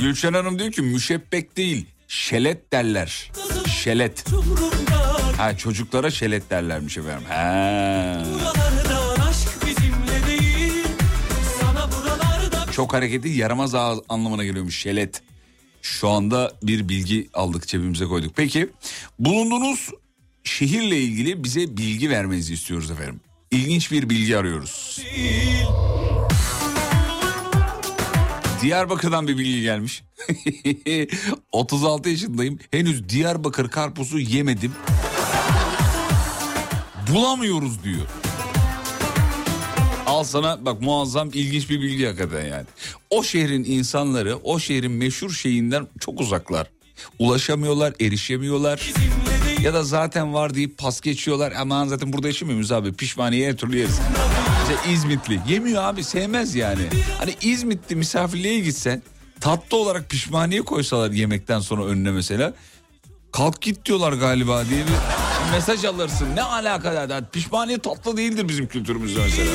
Gülşen Hanım diyor ki müşebbek değil, şelet derler. Şelet. Ha, çocuklara şelet derlermiş efendim. Ha. Çok hareketli, yaramaz ağız anlamına geliyormuş şelet. Şu anda bir bilgi aldık, cebimize koyduk. Peki bulunduğunuz şehirle ilgili bize bilgi vermenizi istiyoruz efendim. İlginç bir bilgi arıyoruz. Diyarbakır'dan bir bilgi gelmiş. otuz altı yaşındayım. Henüz Diyarbakır karpuzu yemedim. Bulamıyoruz diyor. Al sana bak, muazzam ilginç bir bilgi hakikaten yani. O şehrin insanları o şehrin meşhur şeyinden çok uzaklar. Ulaşamıyorlar, erişemiyorlar. Ya da zaten var deyip pas geçiyorlar. Aman zaten burada yaşamıyoruz abi, pişmaniye her türlü yeriz. İşte İzmitli yemiyor abi, sevmez yani. Hani İzmitli misafirliğe gitsen, tatlı olarak pişmaniye koysalar yemekten sonra önüne mesela, kalk git diyorlar galiba diye bir mesaj alırsın. Ne alakadar, pişmaniye tatlı değildir bizim kültürümüzde mesela.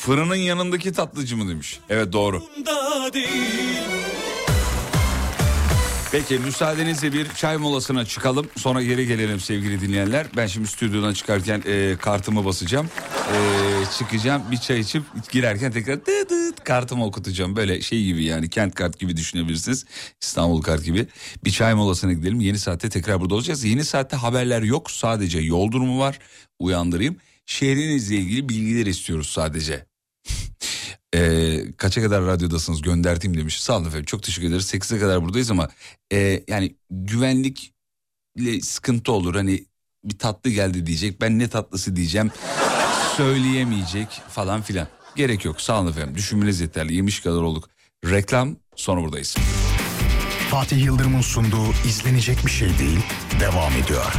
Fırının yanındaki tatlıcı mı demiş? Evet doğru. Peki müsaadenizle bir çay molasına çıkalım. Sonra geri gelelim sevgili dinleyenler. Ben şimdi stüdyodan çıkarken e, kartımı basacağım. E, çıkacağım, bir çay içip girerken tekrar dı dı, kartımı okutacağım. Böyle şey gibi yani, Kent Kart gibi düşünebilirsiniz. İstanbul Kart gibi. Bir çay molasına gidelim. Yeni saatte tekrar burada olacağız. Yeni saatte haberler yok. Sadece yol durumu var. Uyandırayım. Şehrinizle ilgili bilgiler istiyoruz sadece. E, kaça kadar radyodasınız gönderteyim demiş. Sağ olun efendim, çok teşekkür ederiz. sekize kadar buradayız ama e, yani güvenlikle sıkıntı olur. Hani bir tatlı geldi diyecek, ben ne tatlısı diyeceğim söyleyemeyecek falan filan. Gerek yok, sağ olun efendim, düşünmeniz yeterli. Yemiş kadar olduk. Reklam, sonra buradayız. Fatih Yıldırım'ın sunduğu izlenecek bir şey değil devam ediyor.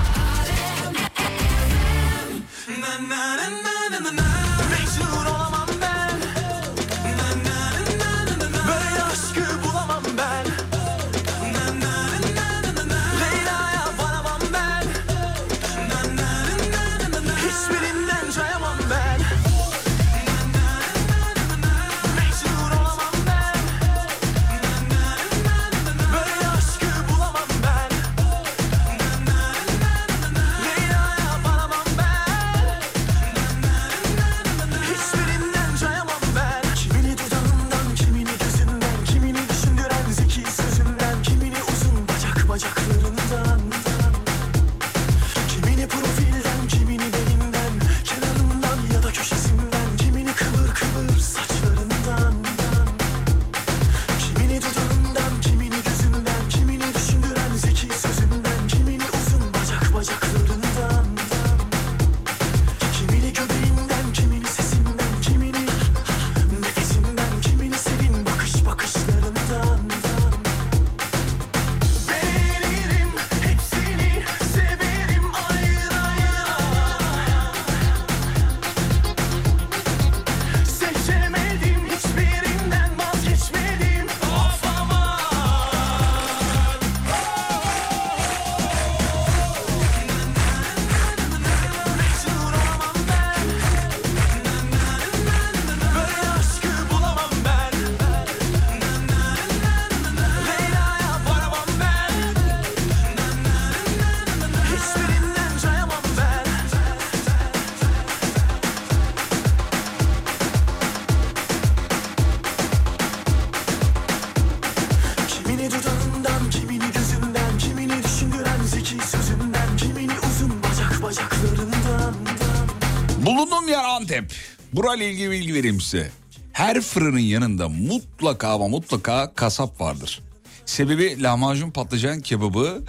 Burayla ilgili bilgi vereyim size. Her fırının yanında mutlaka ama mutlaka kasap vardır. Sebebi lahmacun, patlıcan kebabı,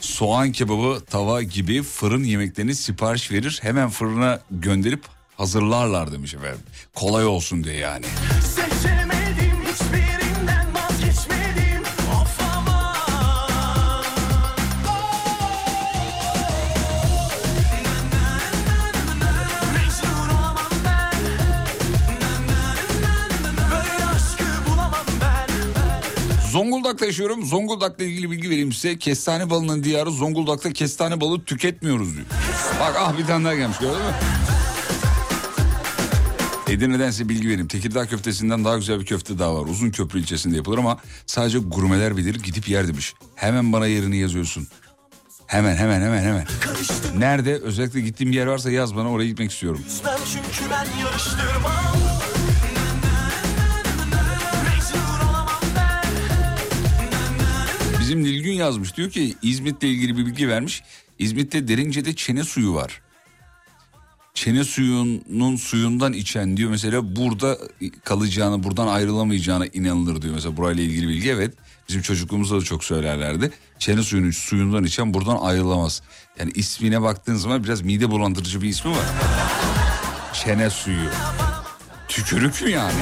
soğan kebabı, tava gibi fırın yemeklerini sipariş verir, hemen fırına gönderip hazırlarlar demiş efendim. Kolay olsun diye yani. Zonguldak'ta yaşıyorum. Zonguldak'la ilgili bilgi vereyim size. Kestane balının diyarı Zonguldak'ta kestane balı tüketmiyoruz diyor. Bak ah, bir tane daha gelmiş, gördün mü? Edirne'den size bilgi vereyim. Tekirdağ köftesinden daha güzel bir köfte daha var. Uzunköprü ilçesinde yapılır ama sadece gurmeler bilir, gidip yer demiş. Hemen bana yerini yazıyorsun. Hemen hemen hemen hemen. Nerede? Özellikle gittiğim bir yer varsa yaz bana, oraya gitmek istiyorum. Bizim Nilgün yazmış, diyor ki İzmit'le ilgili bir bilgi vermiş. İzmit'te Derince'de çene suyu var. Çene suyunun suyundan içen diyor mesela burada kalacağına, buradan ayrılamayacağına inanılır diyor. Mesela burayla ilgili bilgi, evet. Bizim çocukluğumuzda da çok söylerlerdi. Çene suyunu suyundan içen buradan ayrılamaz. Yani ismine baktığın zaman biraz mide bulandırıcı bir ismi var. Çene suyu. Tükürük mü yani?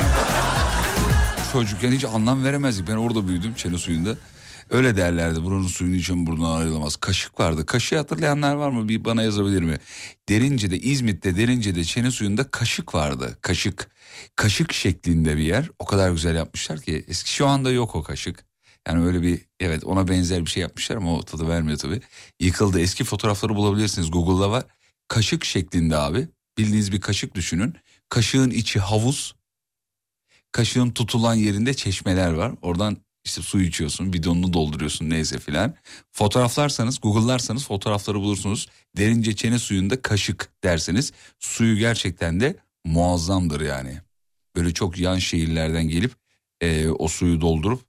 Çocukken hiç anlam veremezdik. Ben orada büyüdüm, çene suyunda. Öyle derlerdi, buranın suyunu içen buradan ayrılamaz. Kaşık vardı. Kaşığı hatırlayanlar var mı? Bir bana yazabilir mi? Derince'de, İzmit'te Derince'de çene suyunda kaşık vardı. Kaşık. Kaşık şeklinde bir yer. O kadar güzel yapmışlar ki. Eski, şu anda yok o kaşık. Yani öyle bir, evet, ona benzer bir şey yapmışlar ama o tadı vermiyor tabii. Yıkıldı. Eski fotoğrafları bulabilirsiniz. Google'da var. Kaşık şeklinde abi. Bildiğiniz bir kaşık düşünün. Kaşığın içi havuz. Kaşığın tutulan yerinde çeşmeler var. Oradan İşte su içiyorsun, bidonunu dolduruyorsun neyse filan. Fotoğraflarsanız, Google'larsanız fotoğrafları bulursunuz. Derince çene suyunda kaşık derseniz, suyu gerçekten de muazzamdır yani. Böyle çok yan şehirlerden gelip e, o suyu doldurup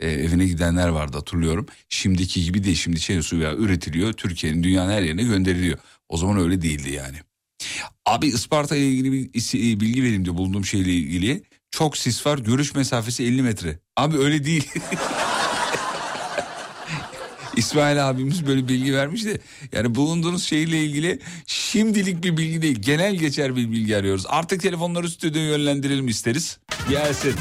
e, evine gidenler vardı, hatırlıyorum. Şimdiki gibi değil, şimdi çene suyu üretiliyor, Türkiye'nin dünyanın her yerine gönderiliyor. O zaman öyle değildi yani. Abi Isparta ile ilgili bir bilgi vereyim diye, bulunduğum şeyle ilgili. Çok sis var, görüş mesafesi elli metre. Abi öyle değil. İsmail abimiz böyle bilgi vermiş de, yani bulunduğunuz şeyle ilgili şimdilik bir bilgi değil, genel geçer bir bilgi arıyoruz. Artık telefonları stüdyoya yönlendirelim isteriz. Gelsin.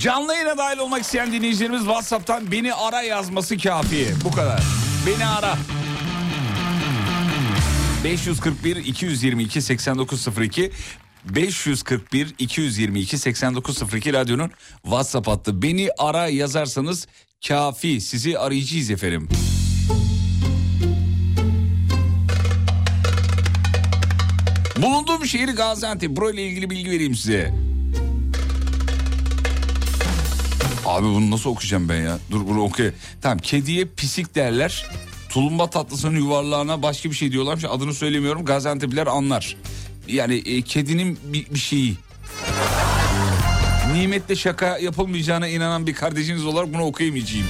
Canlı yayına dahil olmak isteyen dinleyicilerimiz WhatsApp'tan beni ara yazması kafi. Bu kadar. Beni ara. beş kırk bir iki yüz yirmi iki seksen dokuz sıfır iki beş kırk bir iki yüz yirmi iki seksen dokuz sıfır iki radyonun WhatsApp hattı. Beni ara yazarsanız kafi. Sizi arayacağız efendim. Bulunduğum şehir Gaziantep. Burayla ilgili bilgi vereyim size. Abi bunu nasıl okuyacağım ben ya? Dur bunu okuyayım. Tamam, kediye pisik derler. Tulumba tatlısının yuvarlağına başka bir şey diyorlarmış. Adını söylemiyorum. Gaziantep'liler anlar. Yani e, kedinin bir, bir şeyi. Nimetle şaka yapılmayacağına inanan bir kardeşiniz olarak bunu okuyamayacağım.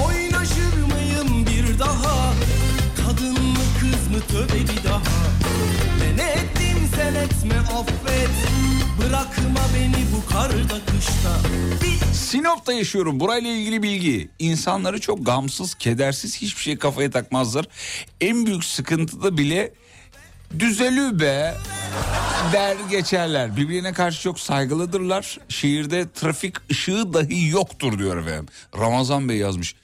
Oynaşır mıyım bir daha? Kadın mı kız mı tövbe bir daha? Ne ettim sen etme affet. Bırakma beni bu karda kışta. Sinop'ta yaşıyorum. Burayla ilgili bilgi. İnsanları çok gamsız, kedersiz, hiçbir şey kafaya takmazlar. En büyük sıkıntıda bile düzelü be der geçerler. Birbirine karşı çok saygılıdırlar. Şehirde trafik ışığı dahi yoktur diyor efendim. Ramazan Bey yazmış.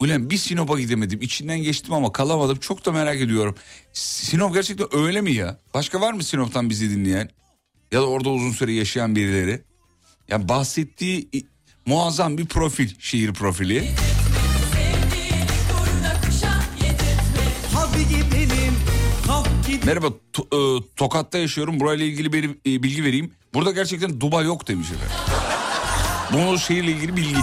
Ulan bir Sinop'a gidemedim. İçinden geçtim ama kalamadım. Çok da merak ediyorum. Sinop gerçekten öyle mi ya? Başka var mı Sinop'tan bizi dinleyen? Ya da orada uzun süre yaşayan birileri. Yani bahsettiği muazzam bir profil, şehir profili. Merhaba, to- e, Tokat'ta yaşıyorum. Burayla ilgili bir e, bilgi vereyim. Burada gerçekten Dubai yok demiş efendim. Bunu şehirle ilgili bilgi.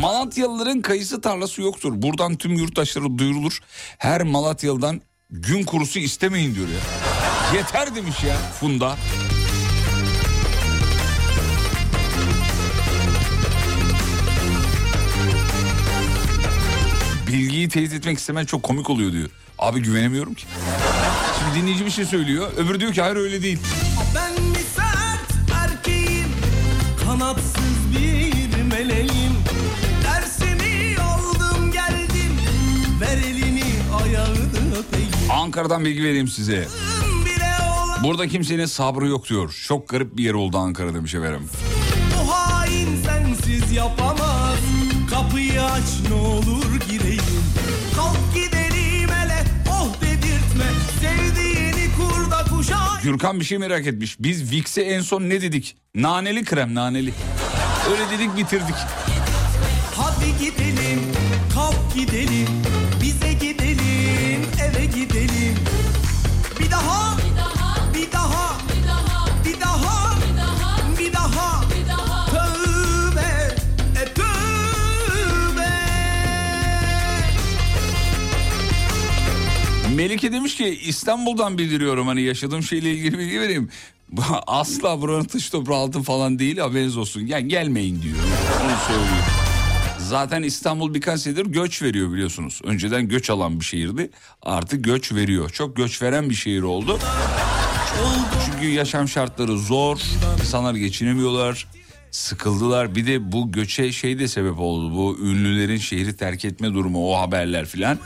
Malatyalıların kayısı tarlası yoktur. Buradan tüm yurttaşlara duyurulur. Her Malatyalı'dan gün kurusu istemeyin diyor ya. Yeter demiş ya Funda. Bilgiyi teyit etmek istemen çok komik oluyor diyor. Abi güvenemiyorum ki. Şimdi dinleyici bir şey söylüyor. Öbürü diyor ki hayır öyle değil. Ben mi sert erkeğim, kanatsız bir meleğim. Dersimi aldım geldim, ver elini ayağını öpeyim. Ankara'dan bilgi vereyim size. Burada kimsenin sabrı yok diyor. Çok garip bir yer oldu Ankara demiş efendim. Bu hain sensiz yapamaz. Kapıyı aç ne olur gireyim. Kalk gidelim hele, oh dedirtme. Sevdiğini kurda kuşa. Gürkan bir şey merak etmiş. Biz Vic'e en son ne dedik? Naneli krem, naneli. Öyle dedik, bitirdik. Hadi gidelim, kalk gidelim. Bize gidelim. eve gidelim. Bir daha, bir daha, bir daha, bir daha, bir daha, bir daha. Tövbe, e tövbe. Melike demiş ki İstanbul'dan bildiriyorum, hani yaşadığım şeyle ilgili bilgi vereyim. Asla buranın dış toprağı altın falan değil, haberiniz olsun. Yani gelmeyin diyor. Onu söylüyor. Zaten İstanbul birkaç senedir göç veriyor biliyorsunuz. Önceden göç alan bir şehirdi. Artık göç veriyor. Çok göç veren bir şehir oldu. Çünkü yaşam şartları zor. İnsanlar geçinemiyorlar. Sıkıldılar. Bir de bu göçe şey de sebep oldu. Bu ünlülerin şehri terk etme durumu, o haberler filan.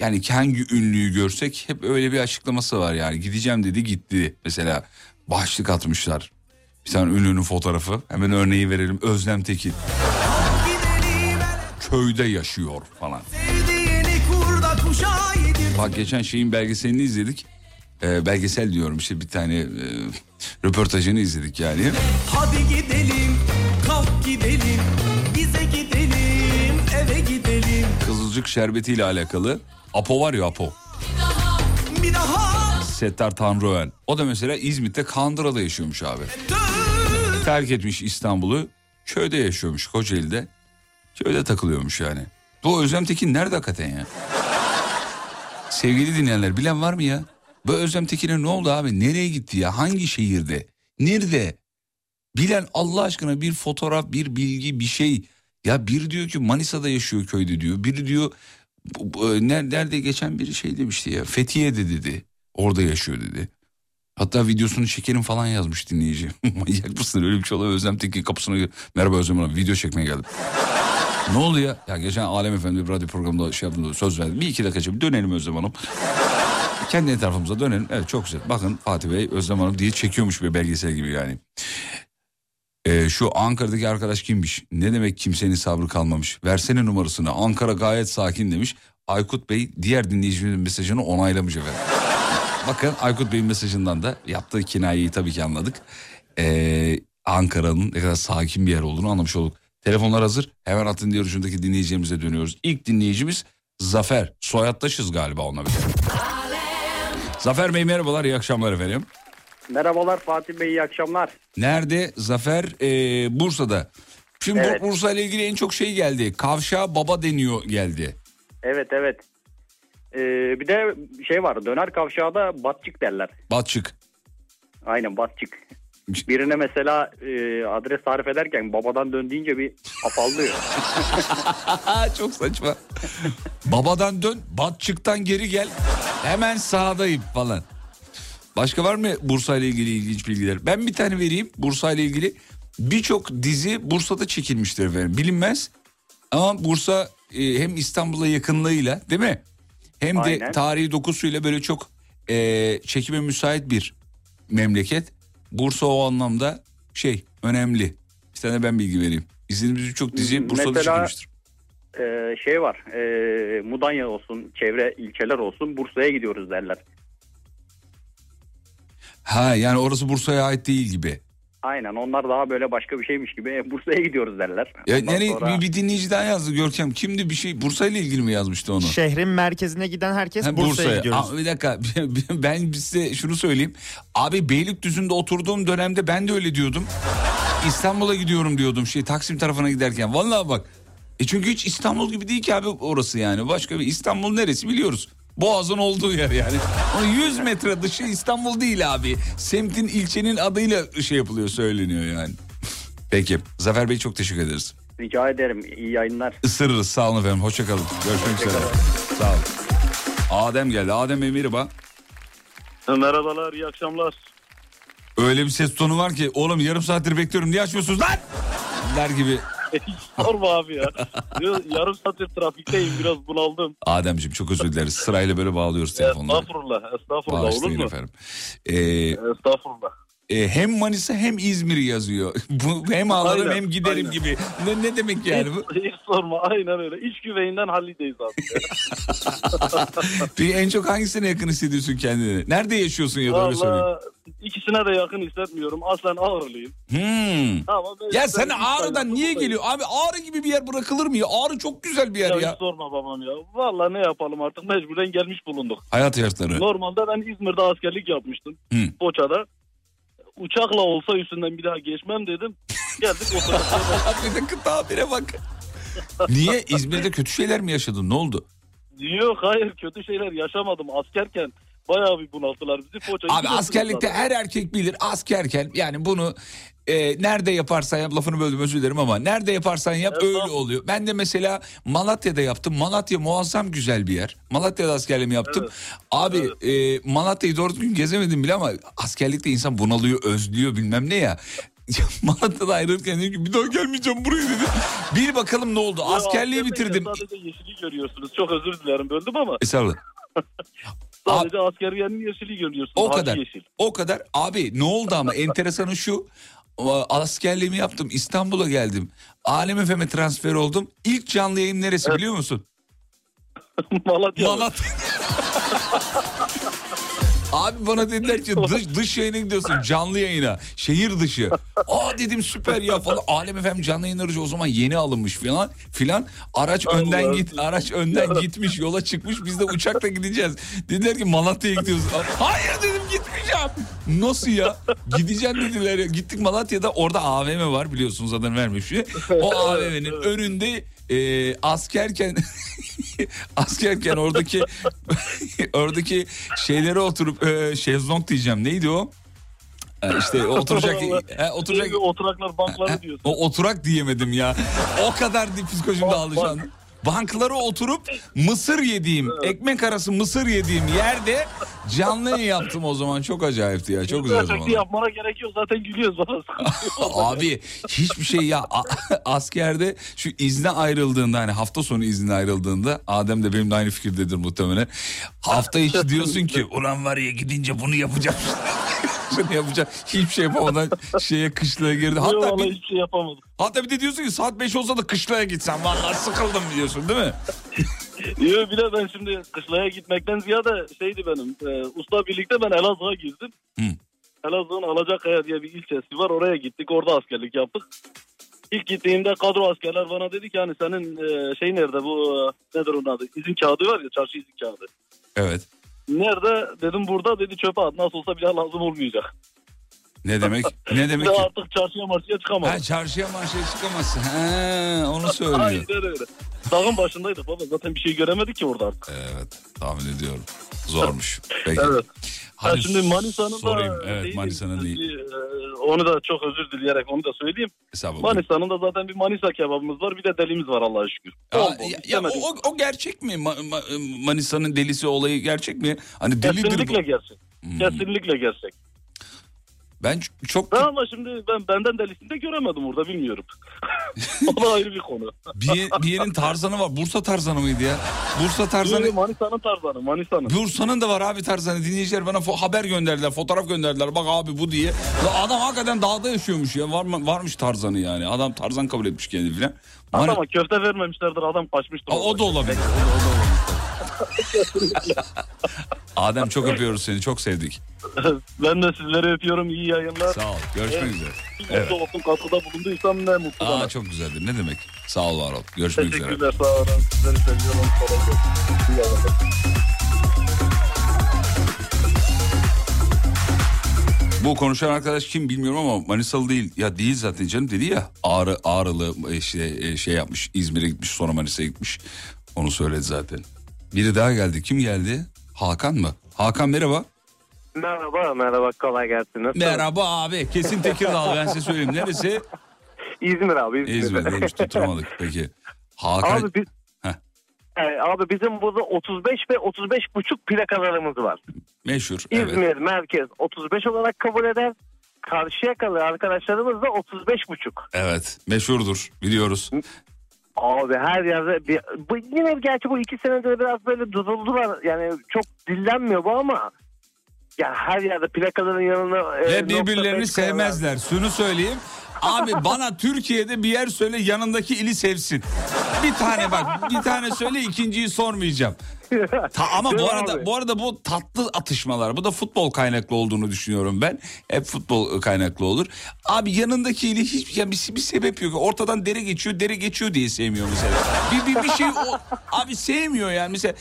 Yani hangi ünlüyü görsek hep öyle bir açıklaması var yani. Gideceğim dedi, gitti. Mesela başlık atmışlar. Bir tane ünlünün fotoğrafı. Hemen örneği verelim. Özlem Tekin. Köyde yaşıyor falan. Bak geçen şeyin belgeselini izledik. Ee, belgesel diyorum işte, bir tane e, röportajını izledik yani. Hadi gidelim, kalk gidelim, bize gidelim, eve gidelim. Kızılcık şerbetiyle alakalı. Apo var ya, Apo. Bir daha. Setter Tanrül. O da mesela İzmit'te Kandıra'da yaşıyormuş abi. Dur. Terk etmiş İstanbul'u. Köyde yaşıyormuş, Kocaeli'de. Şöyle takılıyormuş yani. Bu Özlem Tekin nerede hakikaten ya? Sevgili dinleyenler, bilen var mı ya? Bu Özlem Tekin'e ne oldu abi? Nereye gitti ya? Hangi şehirde? Nerede? Bilen Allah aşkına bir fotoğraf, bir bilgi, bir şey. Ya biri diyor ki Manisa'da yaşıyor köyde diyor. Biri diyor nerede, geçen biri şey demişti ya. Fethiye'de dedi. Orada yaşıyor dedi. Hatta videosunu çekerim falan yazmış dinleyici. Manyak mısın? Öyle bir şey oluyor. Özlem Tekin kapısına, merhaba Özlem Hanım, video çekmeye geldim. Ne oldu ya? Ya geçen Alem F M'de bir radyo programında şey yaptım, söz verdim. Bir iki dakika dönelim Özlem Hanım. Kendi etrafımıza dönelim. Evet, çok güzel. Bakın Fatih Bey Özlem Hanım diye çekiyormuş bir belgesel gibi yani. Ee, şu Ankara'daki arkadaş kimmiş? Ne demek kimsenin sabrı kalmamış? Versene numarasını. Ankara gayet sakin demiş. Aykut Bey diğer dinleyicimizin mesajını onaylamış efendim. Bakın Aykut Bey'in mesajından da yaptığı kinayeyi tabii ki anladık. Ee, Ankara'nın ne kadar sakin bir yer olduğunu anlamış olduk. Telefonlar hazır. Hemen atın diyor, şundaki dinleyicimize dönüyoruz. İlk dinleyicimiz Zafer. Soyadtaşız galiba onunla bir şey. Zafer Bey merhabalar, iyi akşamlar efendim. Merhabalar Fatih Bey, iyi akşamlar. Nerede Zafer? Ee, Bursa'da. Şimdi evet. Bursa ile ilgili en çok şey geldi. Kavşağa baba deniyor geldi. Evet evet. Ee, bir de şey var, döner kavşağı da batçık derler. Batçık. Aynen batçık. Birine mesela e, adres tarif ederken babadan dön deyince bir afallıyor. Çok saçma. Babadan dön, Batçık'tan geri gel. Hemen sağdayım falan. Başka var mı Bursa ile ilgili ilginç bilgiler? Ben bir tane vereyim Bursa ile ilgili. Birçok dizi Bursa'da çekilmiştir efendim. Bilinmez. Ama Bursa e, hem İstanbul'a yakınlığıyla değil mi? Hem aynen. De tarihi dokusuyla böyle çok e, çekime müsait bir memleket. Bursa o anlamda şey önemli. Bir tane ben bilgi vereyim. İzlediğimiz birçok dizi Bursa'da mesela, çıkmıştır. E, şey var. E, Mudanya olsun, çevre ilçeler olsun, Bursa'ya gidiyoruz derler. Ha yani orası Bursa'ya ait değil gibi. Aynen, onlar daha böyle başka bir şeymiş gibi Bursa'ya gidiyoruz derler. Ya, yani sonra... bir, bir dinleyiciden yazdı Görkem. Kimdi bir şey, Bursa ile ilgili mi yazmıştı onu? Şehrin merkezine giden herkes ha, Bursa'ya, Bursa'ya gidiyoruz. Aa, bir dakika ben size şunu söyleyeyim. Abi Beylikdüzü'nde oturduğum dönemde ben de öyle diyordum. İstanbul'a gidiyorum diyordum şey Taksim tarafına giderken. Vallahi bak. E çünkü hiç İstanbul gibi değil ki abi orası yani. Başka bir İstanbul neresi biliyoruz. Boğaz'ın olduğu yer yani. yüz metre dışı İstanbul değil abi. Semtin, ilçenin adıyla şey yapılıyor, söyleniyor yani. Peki. Zafer Bey çok teşekkür ederiz. Rica ederim. İyi yayınlar. Isırırız. Sağ olun efendim. Hoşçakalın. Görüşmek üzere. Sağ olun. Adem geldi. Adem Bey merhaba. Merhabalar. İyi akşamlar. Öyle bir ses tonu var ki oğlum yarım saattir bekliyorum. Niye açmıyorsunuz lan? Der gibi. Sorma abi ya. Yarım saattir trafikteyim, biraz bunaldım. Ademciğim çok özür dileriz. Sırayla böyle bağlıyoruz telefonları. Estağfurullah, estağfurullah. Bağışlayın olur mu? Efendim. Ee, estağfurullah. E, hem Manisa hem İzmir'i yazıyor. Bu hem ağlarım aynen, hem giderim aynen. Gibi. Ne, ne demek yani bu? Hiç, hiç sorma, aynen öyle. İç güveyinden hallideyiz abi. Peki en çok hangisine yakın hissediyorsun kendini? Nerede yaşıyorsun ya da öyle söyleyeyim. İkisine de yakın hissetmiyorum. Aslen Ağrılıyım. Hmm. Tamam, ya sen Ağrı'dan niye geliyor? Abi Ağrı gibi bir yer bırakılır mı ya? Ağrı çok güzel bir yer ya. Ya hiç sorma babam ya. Valla ne yapalım artık, mecburen gelmiş bulunduk. Hayat yaşları. Normalde ben İzmir'de askerlik yapmıştım. Hmm. Foça'da. Uçakla olsa üstünden bir daha geçmem dedim. Geldik oturacağız. Bir de kıta bire bak. Niye? İzmir'de kötü şeyler mi yaşadın? Ne oldu? Yok hayır, kötü şeyler yaşamadım. Askerken bayağı bir bunaltılar bizi. Foça'yı abi askerlikte zaten her erkek bilir. Askerken yani bunu e, nerede yaparsan yap, lafını böldüm özür dilerim ama nerede yaparsan yap evet, öyle tamam oluyor. Ben de mesela Malatya'da yaptım. Malatya muazzam güzel bir yer. Malatya'da askerliğimi yaptım. Evet. Abi evet. E, Malatya'yı doğru düzgün gezemedim bile ama askerlikte insan bunalıyor, özlüyor bilmem ne ya. Malatya'da ayrılırken dedim ki bir daha gelmeyeceğim buraya dedim. Bir bakalım ne oldu. Ya, askerliği bitirdim. Sadece yeşili görüyorsunuz. Çok özür dilerim böldüm ama. Estağfurullah. Sadece A- askerliğinin yeşili görüyorsunuz. O kadar. Yeşil. O kadar. Abi ne oldu ama enteresanı şu. Askerliğimi yaptım. İstanbul'a geldim. Alem F M'e transfer oldum. İlk canlı yayın neresi evet biliyor musun? Malatya. Malatya. Abi bana dediler ki dış, dış yayına gidiyorsun, canlı yayına, şehir dışı. Aa dedim süper ya falan. Alem F M canlı yayın aracı o zaman yeni alınmış filan filan. Araç Allah önden Allah git, araç önden Allah gitmiş, yola çıkmış. Biz de uçakla gideceğiz. Dediler ki Malatya'ya gidiyoruz. Hayır dedim gitmeyeceğim. Nasıl ya? Gideceğim dediler ya. Gittik Malatya'da, orada A V M var biliyorsunuz, adını vermiş bir şey. O A V M'nin önünde e, askerken... askerken oradaki oradaki şeylere oturup e, şezlong diyeceğim neydi o? E, işte oturacak he, oturacak oturaklar bankları diyorsun. O oturak diyemedim ya. O kadar psikolojimde alışan. Bank. Banklara oturup mısır yediğim, evet, ekmek arası mısır yediğim yerde canlı yayın yaptım o zaman. Çok acayipti ya. Çok güzel zaman. Yapmana gerek yok. Zaten gülüyoruz bana. Abi hiçbir şey ya. Askerde şu izne ayrıldığında, hani hafta sonu izne ayrıldığında, Adem de benim de aynı fikirdedir muhtemelen. Hafta içi diyorsun ki ulan var ya gidince bunu yapacağım. Şunu yapacağım. Hiçbir şey yapamadan şeye, kışlaya girdi. Hatta bir, hiçbir şey yapamadım. Hatta bir de diyorsun ki saat beş olsa da kışlaya gitsem. Vallahi sıkıldım diyorsun değil mi? Yok bir de ben şimdi kışlaya gitmekten ziyade şeydi benim. E, usta birlikte ben Elazığ'a girdim. Hı. Elazığ'ın Alacakaya diye bir ilçesi var. Oraya gittik. Orada askerlik yaptık. İlk gittiğimde kadro askerler bana dedi ki hani senin e, şey nerede bu e, nedir onun adı? İzin kağıdı var ya, çarşı izin kağıdı. Evet. Nerede dedim, burada dedi, çöpe at, nasıl olsa bir daha lazım olmayacak. Ne demek? Ne demek ki? Artık çarşıya marşıya çıkamaz. Ha çarşıya marşıya çıkamazsın. He, onu söylüyor. Hayır öyle. Dağın başındaydık baba, zaten bir şey göremedik ki orada artık. Evet tahmin ediyorum. Zormuş. Peki. Evet. Hani ya şimdi Manisa'nın da evet, Manisa'nın değil. Onu da çok özür dileyerek onu da söyleyeyim. Manisa'nın da zaten bir Manisa kebabımız var, bir de delimiz var Allah'a şükür. Aa, ya, ya, o, o gerçek mi? Ma, ma, Manisa'nın delisi olayı gerçek mi? Hani delidir. Kesinlikle bu gerçek. Hmm. Kesinlikle gerçek. Ben çok... Ben ama şimdi ben benden delisini de göremedim orada, bilmiyorum. O da ayrı bir konu. Bir, bir yerin tarzanı var. Bursa tarzanı mıydı ya? Bursa tarzanı... Manisa'nın tarzanı, Manisa'nın. Bursa'nın da var abi tarzanı. Dinleyiciler bana fo- haber gönderdiler, fotoğraf gönderdiler. Bak abi bu diye. Ya adam hakikaten dağda yaşıyormuş ya. Var mı, varmış tarzanı yani. Adam tarzan kabul etmiş kendini falan. Mani... Adama köfte vermemişlerdir, adam kaçmıştır. Aa, o da olabilir. Adem çok öpüyoruz seni, çok sevdik. Ben de sizleri öpüyorum, iyi yayınlar. Sağ ol, görüşmek evet üzere. Evet. Olsun, katkıda bulunduysam ne mutlu. Aa, çok güzeldir, ne demek. Sağ ol, var ol. Görüşmek üzere. Teşekkürler, sağ olun. Sizleri seviyorum. Bu konuşan arkadaş kim bilmiyorum ama Manisalı değil. Ya değil zaten canım, dedi ya. Ağrı, Ağrılı şey, şey yapmış, İzmir'e gitmiş, sonra Manisa'ya gitmiş. Onu söyledi zaten. Biri daha geldi. Kim geldi? Hakan mı? Hakan merhaba. Merhaba, merhaba. Kolay gelsin. Nasıl? Merhaba abi. Kesin Tekirdağ, ben size söyleyeyim. Neresi? İzmir abi. İzmir. İzmir'de hiç tutturamadık. Peki. Hakan... Abi, biz... e, abi bizim burada otuz beş ve otuz beş buçuk plakalarımız var. Meşhur. Evet. İzmir merkez otuz beş olarak kabul eder. Karşıyakalı arkadaşlarımız da otuz beş buçuk. Evet. Meşhurdur. Biliyoruz. Abi her yerde bir, bu, yine gerçi bu iki senedir biraz böyle duduldular yani, çok dillenmiyor bu ama ya her yerde plakaların yanına ve e, birbirlerini sevmezler. Şunu söyleyeyim abi, bana Türkiye'de bir yer söyle yanındaki ili sevsin. Bir tane bak, bir tane söyle, ikinciyi sormayacağım. Ta, ama değil bu arada abi, bu arada bu tatlı atışmalar, bu da futbol kaynaklı olduğunu düşünüyorum ben. Hep futbol kaynaklı olur. Abi yanındakiyle hiçbir yani bir, bir sebep yok. Ortadan dere geçiyor, dere geçiyor diye sevmiyor mesela. bir, bir bir şey o, abi sevmiyor yani mesela.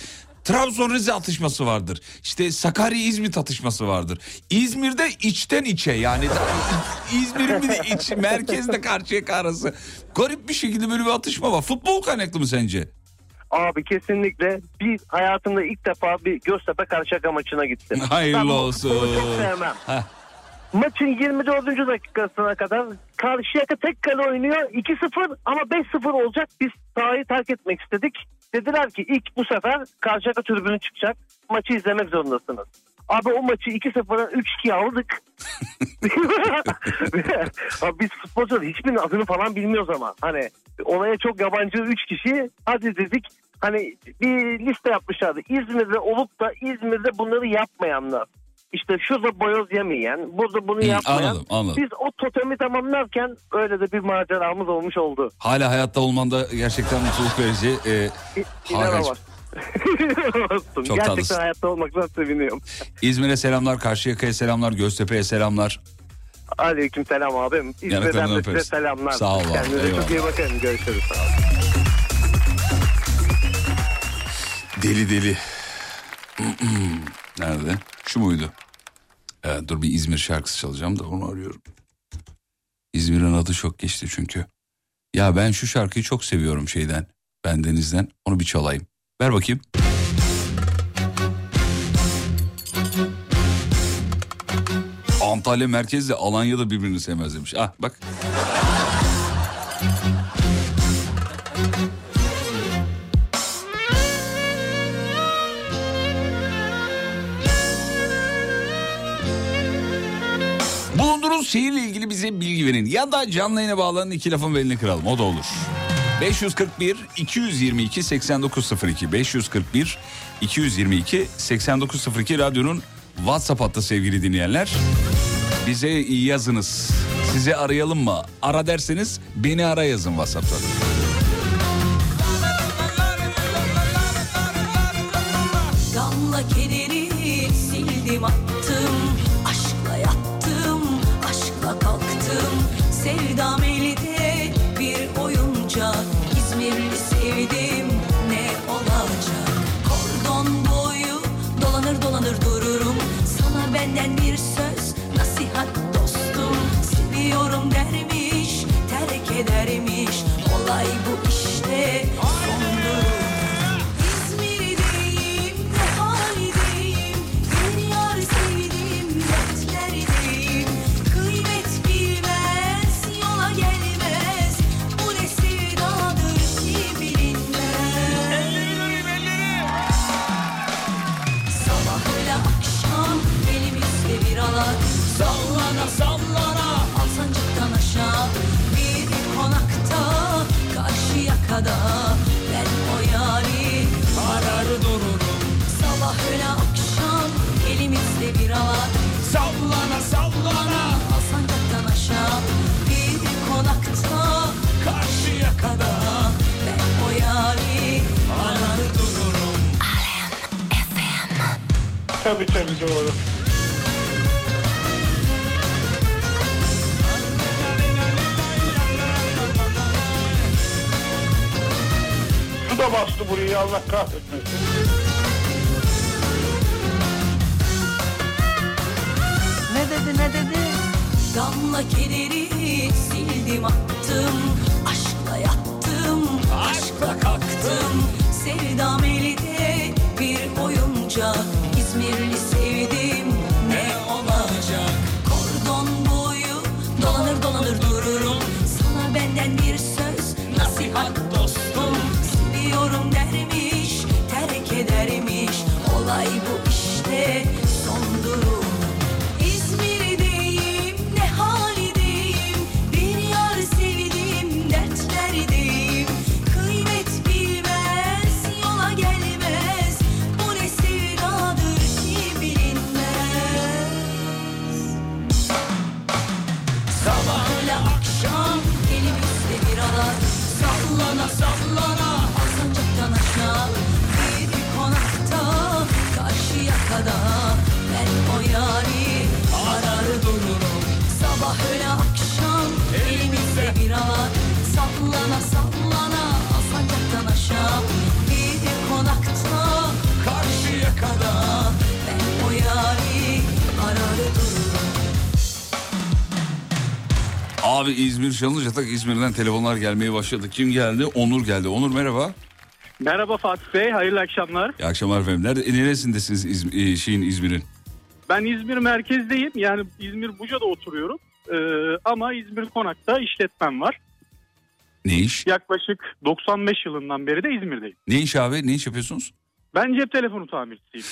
Trabzon-Rize atışması vardır. İşte Sakarya-İzmit atışması vardır. İzmir'de içten içe yani. İzmir'in bir de iç, merkezde Karşıyaka arası. Garip bir şekilde böyle bir atışma var. Futbol kaynaklı mı sence? Abi kesinlikle. Bir hayatımda ilk defa bir Göztepe Karşıyaka maçına gittim. Hayırlı ben olsun. Çok sevmem. Heh. Maçın yirmi dördüncü dakikasına kadar Karşıyaka tek kale oynuyor. iki sıfır ama beş sıfır olacak. Biz sahayı terk etmek istedik. Dediler ki ilk bu sefer Karşıyaka tribünü çıkacak. Maçı izlemek zorundasınız. Abi o maçı iki sıfırdan üç ikiye aldık. Abi biz futbolcular hiçbirinin adını falan bilmiyoruz ama. Hani olaya çok yabancı üç kişi. Hadi dedik. Hani bir liste yapmışlardı. İzmir'de olup da İzmir'de bunları yapmayanlar. İşte şurada boyoz yemeyen, burada bunu yapmayan. Anladım, anladım. Biz o totemi tamamlarken öyle de bir maceramız olmuş oldu. Hala hayatta olman da gerçekten mutluluk verici. Ee, İnanamazsın. Çok gerçekten tatlısın. Hayatta olmaktan seviniyorum. İzmir'e selamlar, Karşıyaka'ya selamlar, Göztepe'ye selamlar. Aleyküm selam abim. İzmir'den de size selamlar. Sağ olun. Kendinize çok iyi bakın. Görüşürüz. Deli deli. Nerede? Şu muydu? Ee, dur bir İzmir şarkısı çalacağım da onu arıyorum. İzmir'in adı çok geçti çünkü. Ya ben şu şarkıyı çok seviyorum şeyden. Bendenizden. Onu bir çalayım. Ver bakayım. Antalya merkezle Alanya'da birbirini sevmez demiş. Ah bak. Bulunduğunuz şehirle ilgili bize bilgi verin ya da canlı yayına bağlanın, iki lafın belini kıralım, o da olur. beş kırk bir iki yüz yirmi iki seksen dokuz sıfır iki beş yüz kırk bir iki yüz yirmi iki seksen dokuz sıfır iki radyonun WhatsApp hattı sevgili dinleyenler. Bize yazınız, size arayalım mı? Ara derseniz beni ara yazın WhatsApp'ta. Gamla kederi sildim attım. Sevdam elde bir oyuncak, İzmir'i sevdim ne olacak? Kordon boyu dolanır dolanır dururum, sana benden bir söz nasihat dostum. Seviyorum dermiş, terk edermiş, olay bu işte. Sallana sallana Alsancık'tan aşağı, bir konakta Karşıyaka'da ben o yari arar dururum. Sabah öyle akşam elimizde bir alan. Sallana sallana Alsancık'tan aşağı, bir konakta Karşıyaka'da ben o yari arar dururum. Alem F M. Tabii tabii doğru. Da bastı burayı, Allah kahretmesin. Ne dedi ne dedi? Damla kederi sildim attım, aşkla yattım, aşkla kalktım. Sevdam elde bir oyuncak, İzmirli sevdim ne olacak? Kordon boyu dolanır dolanır dururum, sana benden bir söz nasihat dostum. Yorum dermiş, terk edermiş, olay bu işte son durum. İzmir'deyim, ne halideyim, bir yar sevdim, dertlerdeyim. Kıymet bilmez, yola gelmez, bu ne sevdadır ki bilinmez. Sabahla akşam, elimizde bir alan, sallana sallana. Abi İzmir çalınca tak İzmir'den telefonlar gelmeye başladı. Kim geldi? Onur geldi. Onur merhaba. Merhaba Fatih Bey, hayırlı akşamlar. İyi akşamlar efendim. Nerede, neresindesiniz İzmir, şeyin İzmir'in? Ben İzmir merkezdeyim. Yani İzmir Buca'da oturuyorum. Ee, ama İzmir Konak'ta işletmem var. Ne iş? Yaklaşık doksan beş yılından beri de İzmir'deyim. Ne iş abi? Ne iş yapıyorsunuz? Ben cep telefonu tamircisiyim.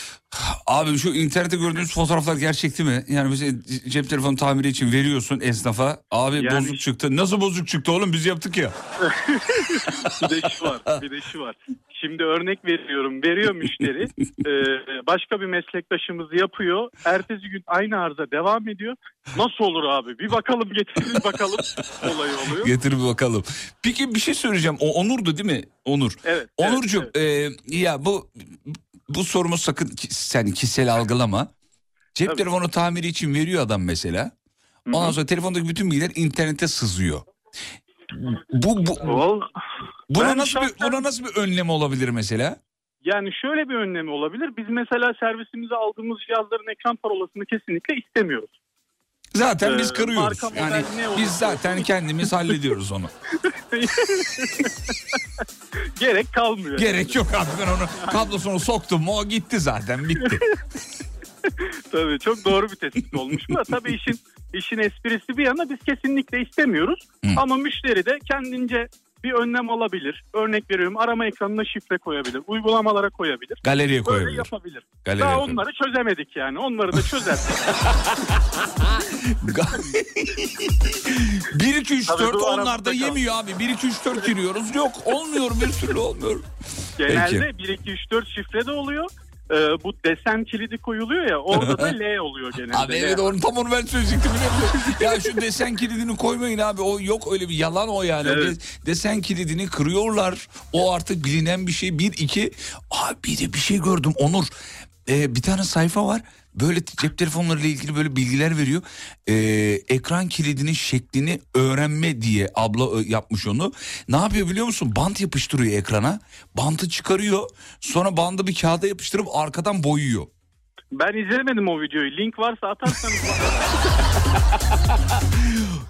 Abi şu internette gördüğünüz fotoğraflar gerçekti mi? Yani mesela cep telefonu tamiri için veriyorsun esnafa. Abi yani... bozuk çıktı. Nasıl bozuk çıktı oğlum? Biz yaptık ya. Bir de şu var. Bir de şu var. Şimdi örnek veriyorum. Veriyor müşteri. Ee, başka bir meslektaşımız yapıyor. Ertesi gün aynı arıza devam ediyor. Nasıl olur abi? Bir bakalım, getirin bakalım. Olay oluyor. Getirin bakalım. Peki bir şey söyleyeceğim. O Onur'du değil mi? Onur. Evet. Onurcuğum evet, evet. E, ya bu... Bu sorumu sakın sen kişisel algılama. Cep Tabii. telefonu tamiri için veriyor adam mesela. Ondan Hı-hı. sonra telefondaki bütün bilgiler internete sızıyor. Bu, bu buna nasıl bir, buna nasıl bir önlem olabilir mesela? Yani şöyle bir önlemi olabilir. Biz mesela servisimize aldığımız cihazların ekran parolasını kesinlikle istemiyoruz. Zaten ee, biz kırıyoruz. Yani biz zaten kendimiz hallediyoruz onu. Gerek kalmıyor. Gerek yok abi, ben onu kablosunu soktum mu o gitti zaten, bitti. Tabii çok doğru bir tespit olmuş bu. Tabii işin işin esprisi bir yana, biz kesinlikle istemiyoruz. Hı. Ama müşteri de kendince bir önlem alabilir. Örnek veriyorum, arama ekranına şifre koyabilir. Uygulamalara koyabilir. Galeriye koyabilir. Böyle yapabilir. Galeriye Daha koyabilir. Onları çözemedik yani. Onları da çözerdik. bir iki üç dört onlar da yemiyor abi. bir iki üç dört giriyoruz. Yok olmuyor, bir türlü olmuyor. Genelde bir iki üç dört şifre de oluyor. Ee, bu desen kilidi koyuluyor ya, orada da L oluyor genelde. Abi evet, onu tam onu ben söyleyecektim. Ya şu desen kilidini koymayın abi, o yok, öyle bir yalan o yani. Evet. O desen kilidini kırıyorlar, o artık bilinen bir şey. Bir iki abi de bir şey gördüm Onur, ee, bir tane sayfa var böyle cep telefonlarıyla ilgili böyle bilgiler veriyor. Ee, ekran kilidinin şeklini öğrenme diye abla yapmış onu. Ne yapıyor biliyor musun? Bant yapıştırıyor ekrana. Bantı çıkarıyor. Sonra bandı bir kağıda yapıştırıp arkadan boyuyor. Ben izlemedim o videoyu. Link varsa atarsanız.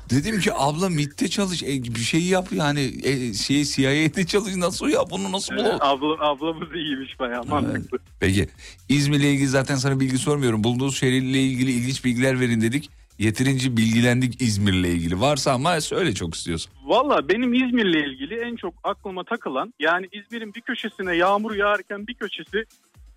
Dedim ki abla M İ T'te çalış, bir şey yap yani, şey C I A'de çalış, nasıl ya bunu nasıl bulalım? Evet, abla, ablamız iyiymiş bayağı, mantıklı. Evet. Peki İzmir'le ilgili zaten sana bilgi sormuyorum. Bulduğunuz şehirle ilgili ilginç bilgiler verin dedik. Yeterince bilgilendik İzmir'le ilgili. Varsa ama söyle, çok istiyorsun. Valla benim İzmir'le ilgili en çok aklıma takılan, yani İzmir'in bir köşesine yağmur yağarken bir köşesi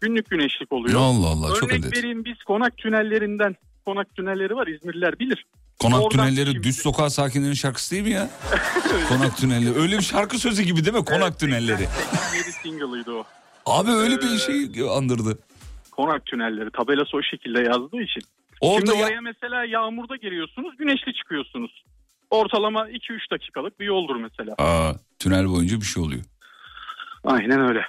günlük güneşlik oluyor. Allah Allah, Örnek çok önemli. vereyim, biz konak tünellerinden, konak tünelleri var, İzmirliler bilir. Konak Oradan tünelleri şimdi... düz sokağa sakinlerin şarkısı değil mi ya? Konak tünelleri. Öyle bir şarkı sözü gibi değil mi? Konak evet, tünelleri. seksen yedi single'ıydı o. Abi öyle ee, bir şey andırdı. Konak tünelleri. Tabelası o şekilde yazdığı için. Orada şimdi oraya ya... mesela yağmurda giriyorsunuz, güneşli çıkıyorsunuz. Ortalama iki üç dakikalık bir yoldur mesela. Aa, tünel boyunca bir şey oluyor. Aynen öyle.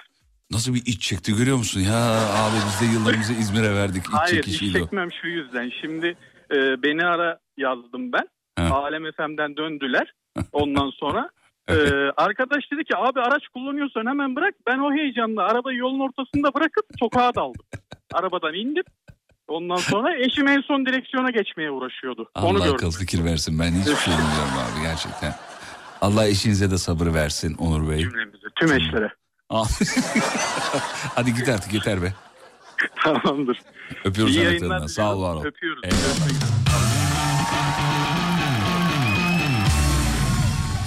Nasıl bir iç çekti görüyor musun? Ya abi biz de yıllarımızı İzmir'e verdik. İç Hayır iç çekmem şu yüzden. Şimdi e, beni ara yazdım ben. Ha. Alem F M'den döndüler. Ondan sonra e, arkadaş dedi ki abi araç kullanıyorsan hemen bırak. Ben o heyecanla arabayı yolun ortasında bırakıp sokağa daldım. Arabadan indim. Ondan sonra eşim en son direksiyona geçmeye uğraşıyordu. Allah Onu gördüm. akıl fikir versin. Ben hiçbir şey bilmiyorum abi gerçekten. Allah eşinize de sabır versin Onur Bey. Cümlemize, tüm eşlere. Hadi git artık, yeter be. Tamamdır. Öpüyoruz anlatlarından. Sağ ol, var ol. Öpüyoruz.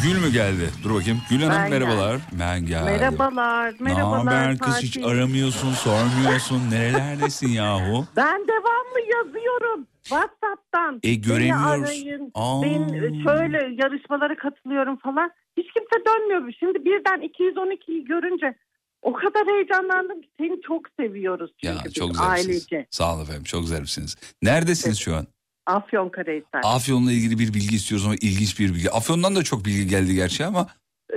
Gül mü geldi? Dur bakayım. Gül Hanım ben merhabalar. Gel. Ben geldim. Merhabalar. Merhabalar. Ne haber kız, hiç aramıyorsun, sormuyorsun. Nerelerdesin yahu? Ben devamlı yazıyorum. WhatsApp'tan. E göremiyoruz. Ben şöyle yarışmalara katılıyorum falan. Hiç kimse dönmüyor. Şimdi birden iki yüz on ikiyi görünce o kadar heyecanlandım ki, seni çok seviyoruz çünkü ya, çok biz ailece. Sağ olun efendim, çok güzelsiniz. Neredesiniz evet. şu an? Afyonkarahisar. Afyon'la ilgili bir bilgi istiyoruz ama ilginç bir bilgi. Afyon'dan da çok bilgi geldi gerçi ama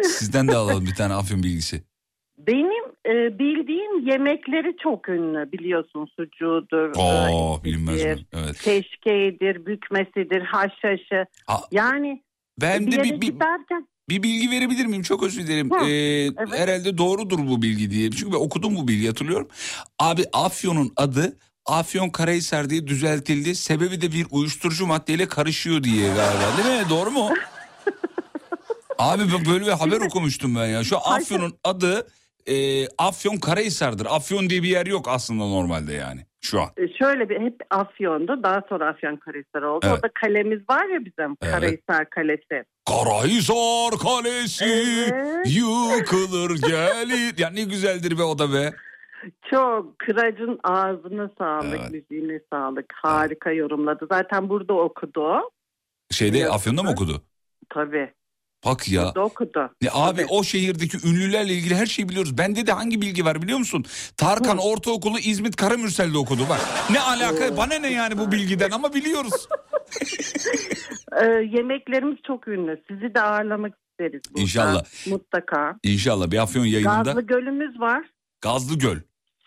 sizden de alalım bir tane Afyon bilgisi. Benim e, bildiğim yemekleri çok ünlü, biliyorsun, sucuğudur, Oo, bilmezdim. Evet. keşkeğidir, bükmesidir, haşhaşı. Aa, yani ben bir de bir, bir... giderken... Bir bilgi verebilir miyim? Çok özür dilerim. Hı, ee, evet. Herhalde doğrudur bu bilgi diye. Çünkü ben okudum bu bilgiyi, hatırlıyorum. Abi Afyon'un adı Afyonkarahisar diye düzeltildi. Sebebi de bir uyuşturucu maddeyle karışıyor diye galiba. Değil mi? Doğru mu? Abi böyle bir haber okumuştum ben ya. Şu Afyon'un adı e, Afyon Karahisar'dır. Afyon diye bir yer yok aslında normalde yani şu an. Şöyle bir hep Afyon'du, daha sonra Afyon Karahisar oldu. Evet. O da kalemiz var ya bizim, evet. Karahisar Kalesi. Karahisar Kalesi, evet. Yıkılır gelir. Ya ne güzeldir be o da be. Çok, Kırac'ın ağzına sağlık, evet. Müziğine sağlık. Harika, evet. Yorumladı. Zaten burada okudu. Şeyde biliyorsun, Afyon'da mı okudu? Tabii. Bak ya. Burada okudu. Ya abi, evet. O şehirdeki ünlülerle ilgili her şeyi biliyoruz. Bende de hangi bilgi var biliyor musun? Tarkan Hı. ortaokulu İzmit Karamürsel'de okudu. Bak ne alaka, bana ne yani bu bilgiden, ama biliyoruz. ee, yemeklerimiz çok ünlü. Sizi de ağırlamak isteriz burada. İnşallah. Mutlaka. İnşallah bir Afyon yayınında. Gazlı Göl'ümüz var. Gazlı Göl.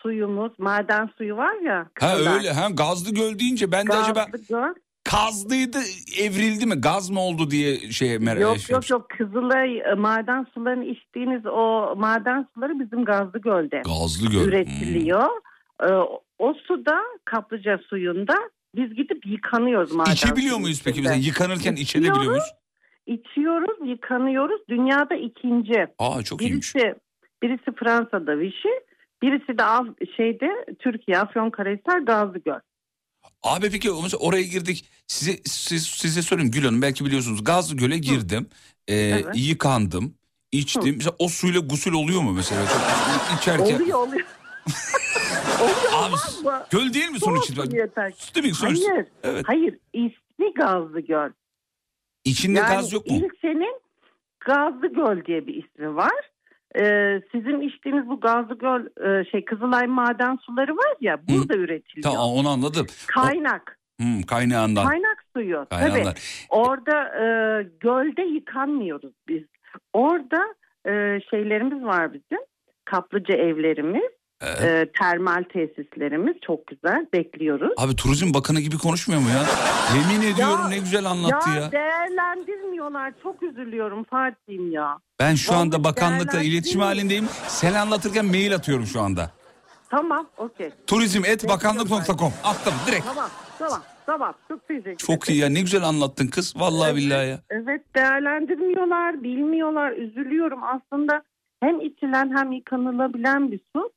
Suyumuz, maden suyu var ya. Ha öyle, ha Gazlı Göl deyince ben Gazlı de acaba Göl. Kazlıydı, evrildi mi? Gaz mı oldu diye şey merak ettim. Yok yok yok, Kızılay maden sularını içtiğiniz o maden suları bizim Gazlı Göl'de. Gazlı Göl. Üretiliyor. Hmm. Ee, o suda, kaplıca suyunda biz gidip yıkanıyoruz maden. İçebiliyor muyuz peki bize? Yıkanırken içebiliyor muyuz? İçiyoruz, yıkanıyoruz. Dünyada ikinci. Aa çok iyiymiş. Birisi, birisi Fransa'da Vichy. Birisi de şeyde Türkiye, Afyonkarahisar, Gazlıgöl. Abi peki oraya girdik. Size siz, size söyleyeyim Gül Hanım, belki biliyorsunuz. Gazlıgöl'e girdim. E, evet. Yıkandım, içtim. Hı. Mesela o suyla gusül oluyor mu mesela? Çok içerken. Oluyor, oluyor. Abi, göl değil mi sonuç itibariyle? Hayır. Evet. Hayır, ismi Gazlıgöl. İçinde yani gaz yok mu? Yani ilçenin Gazlıgöl diye bir ismi var. Ee, sizin içtiğiniz bu Gazlı Göl e, şey Kızılay maden suları var ya, burada Hı. üretiliyor. Tamam, onu anladım. Kaynak. O... Hmm, kaynağından. Kaynak suyu. Kaynağından. Tabii. Orada e, gölde yıkanmıyoruz biz. Orada e, şeylerimiz var bizim. Kaplıca evlerimiz, evet. e, termal tesislerimiz çok güzel, bekliyoruz. Abi Turizm Bakanı gibi konuşmuyor mu ya? Yemin ediyorum ya, ne güzel anlattı ya. Ya değerlendirmiyorlar, çok üzülüyorum Fatih'im ya. Ben şu anda bakanlıkla iletişim halindeyim. Sen anlatırken mail atıyorum şu anda. Tamam, okey. turizm et bakanlık nokta com attım direkt. Tamam, tamam, tamam. Çok teşekkür. Çok iyi ya, ne güzel anlattın kız. Vallahi evet, billahi ya. Evet, değerlendirmiyorlar, bilmiyorlar. Üzülüyorum aslında. Hem içilen hem yıkanılabilen bir su.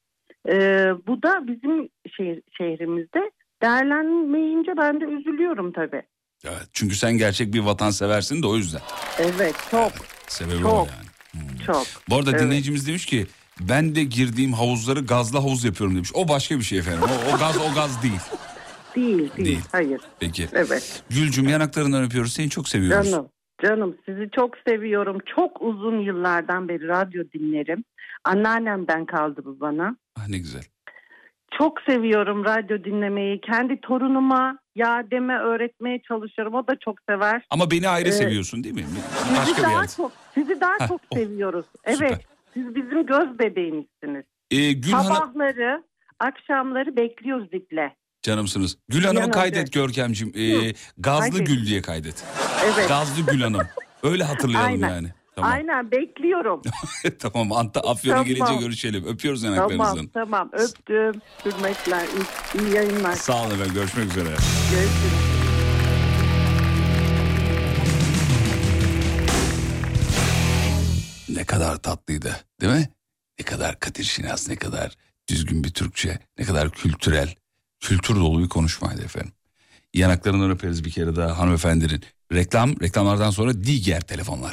Ee, bu da bizim şehir, şehrimizde değerlenmeyince ben de üzülüyorum tabii. Evet, çünkü sen gerçek bir vatanseversin de o yüzden. Evet, çok. Evet, sebebi çok. O yani. Çok. Bu arada evet. Dinleyicimiz demiş ki ben de girdiğim havuzları gazla havuz yapıyorum demiş. O başka bir şey efendim. O, o gaz o gaz değil. değil, değil. Değil. Hayır. Peki. Evet. Gülcüm, yanaklarından öpüyoruz. Seni çok seviyoruz. Canım. Canım, sizi çok seviyorum. Çok uzun yıllardan beri radyo dinlerim. Anneannemden kaldı bu bana. Ah ne güzel. Çok seviyorum radyo dinlemeyi. Kendi torunuma, Yadem'e öğretmeye çalışıyorum. O da çok sever. Ama beni ayrı ee, seviyorsun değil mi? Başka sizi, bir daha çok, sizi daha ha, çok oh, seviyoruz. Evet, süper. Siz bizim göz bebeğimizsiniz. Ee, Gül Sabahları, Hanım... akşamları bekliyoruz iple. Canımsınız. Gül Hanım'ı kaydet Görkemciğim. Ee, Gazlı Gül diye kaydet. Evet. Gazlı Gül Hanım. Öyle hatırlayalım aynen. Yani. Tamam. Aynen, bekliyorum. Tamam, Anta Afyon'a tamam. Gelince görüşelim. Öpüyoruz yanaklarınızdan. Tamam tamam, öptüm. Hürmetler, iyi, iyi yayınlar. Sağ olun efendim, görüşmek üzere. Görüşürüz. Ne kadar tatlıydı değil mi? Ne kadar Kadir Şinas, ne kadar düzgün bir Türkçe, ne kadar kültürel, kültür dolu bir konuşmaydı efendim. Yanaklarından öperiz bir kere daha hanımefendinin. Reklam, reklamlardan sonra diğer telefonlar.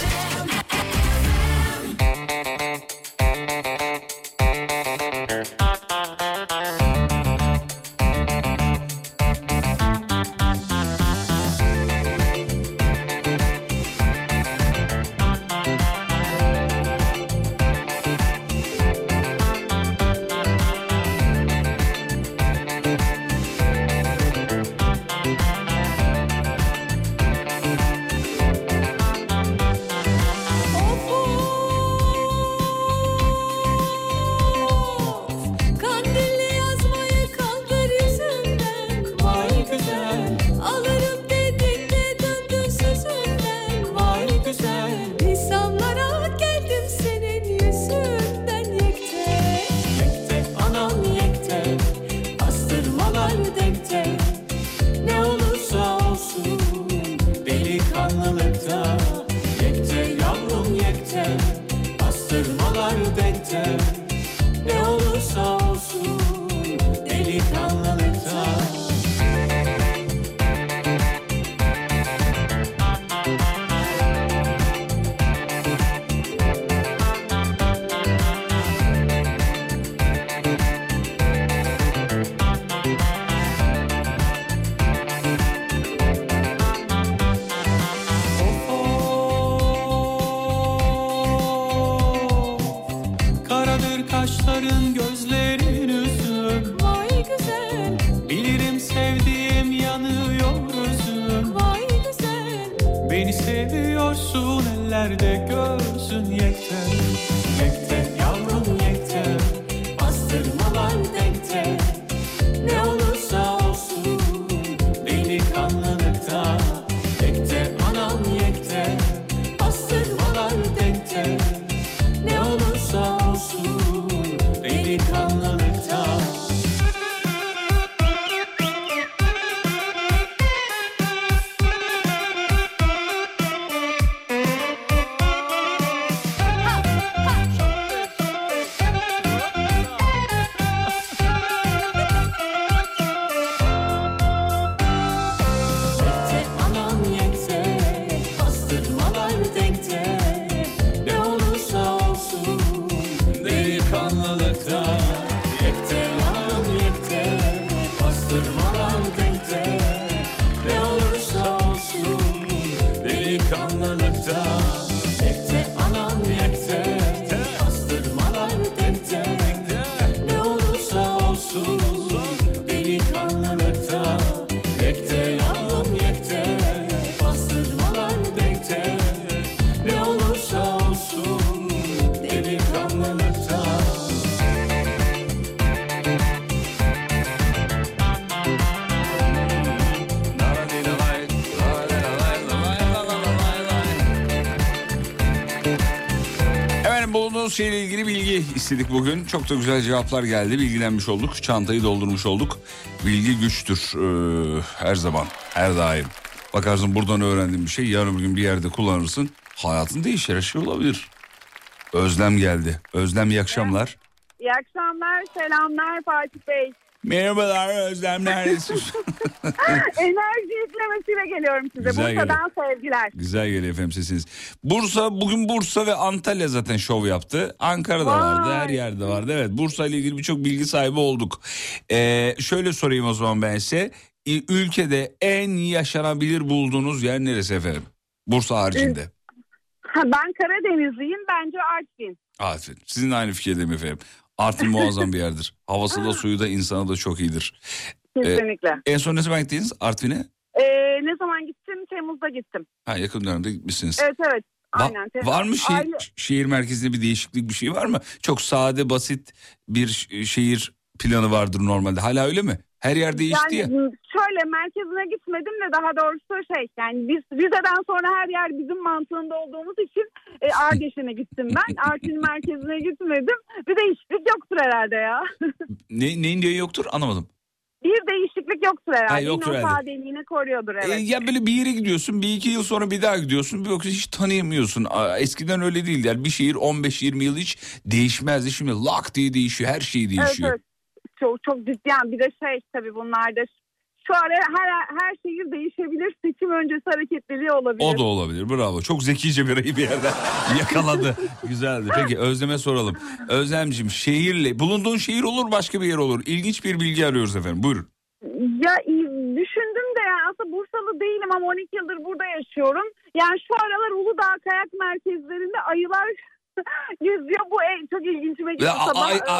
ortalıkta. Yekte yavrum yekte, bastırmalar bekte. Ne olursa olsun delikanlılıkta. Seviyorsun ellerde görsün yeter. Yekte yavrum yekte, bastırmalar denkte. Ne olursa olsun delikanlılıkta. Yekte anam yekte, bastırmalar denkte. Ne olursa olsun delikanlılıkta. Şeyle ilgili bilgi istedik bugün. Çok da güzel cevaplar geldi. Bilgilenmiş olduk. Çantayı doldurmuş olduk. Bilgi güçtür. Ee, her zaman. Her daim. Bakarsın buradan öğrendiğin bir şey. Yarın bir gün bir yerde kullanırsın. Hayatın değişir. Her şey olabilir. Özlem geldi. Özlem iyi akşamlar. İyi akşamlar. Selamlar Fatih Bey. Merhabalar Özlem, neredesin? Enerji yüklemesiyle geliyorum size. Güzel Bursa'dan geliyor. Sevgiler. Güzel geliyor efendim sesiniz. Bursa, bugün Bursa ve Antalya zaten şov yaptı. Ankara'da Vay. vardı, her yerde vardı. Evet, Bursa ile ilgili birçok bilgi sahibi olduk. Ee, şöyle sorayım o zaman ben size. Ülkede en yaşanabilir bulduğunuz yer neresi efendim? Bursa haricinde. Ben Karadenizliyim, bence Artvin. Artvin. Sizin aynı fikirde mi efendim? Artvin muazzam bir yerdir. Havası da suyu da insanı da çok iyidir. Kesinlikle. Ee, en son ne zaman gittiniz Artvin'e? Ee, ne zaman gittim? Temmuz'da gittim. Ha, yakın dönemde gitmişsiniz. Evet evet. Aynen. Va- var mı şehir, Aile... şehir merkezinde bir değişiklik bir şey var mı? Çok sade basit bir şehir planı vardır normalde. Hala öyle mi? Her yer değişti yani, ya. Şöyle merkezine gitmedim de daha doğrusu şey yani biz Rize'den sonra her yer bizim mantığında olduğumuz için e, Ardeşen'e gittim ben. Artvin merkezine gitmedim. Bir değişiklik yoktur herhalde ya. ne, neyin diye yoktur anlamadım. Bir değişiklik yoktur herhalde. Ha, yoktur herhalde. Sadeliğini koruyordur evet. E, ya böyle bir yere gidiyorsun, bir iki yıl sonra bir daha gidiyorsun. Bir bakıyorsun hiç tanıyamıyorsun. Eskiden öyle değildi. Yani bir şehir on beş yirmi yıl hiç değişmezdi. Şimdi lak diye değişiyor. Her şey değişiyor. Evet, evet. Çok, çok ciddi yani bir de şey tabii bunlarda şu ara her, her şehir değişebilir, seçim öncesi hareketleri olabilir. O da olabilir, bravo, çok zekice bir bir yerden yakaladı. Güzeldi. Peki Özlem'e soralım. Özlemciğim, şehirle bulunduğun şehir olur başka bir yer olur, ilginç bir bilgi arıyoruz efendim, buyurun. Ya düşündüm de yani aslında Bursalı değilim ama on iki yıldır burada yaşıyorum. Yani şu aralar Uludağ kayak merkezlerinde ayılar geziyor, bu en çok ilginçime gitti.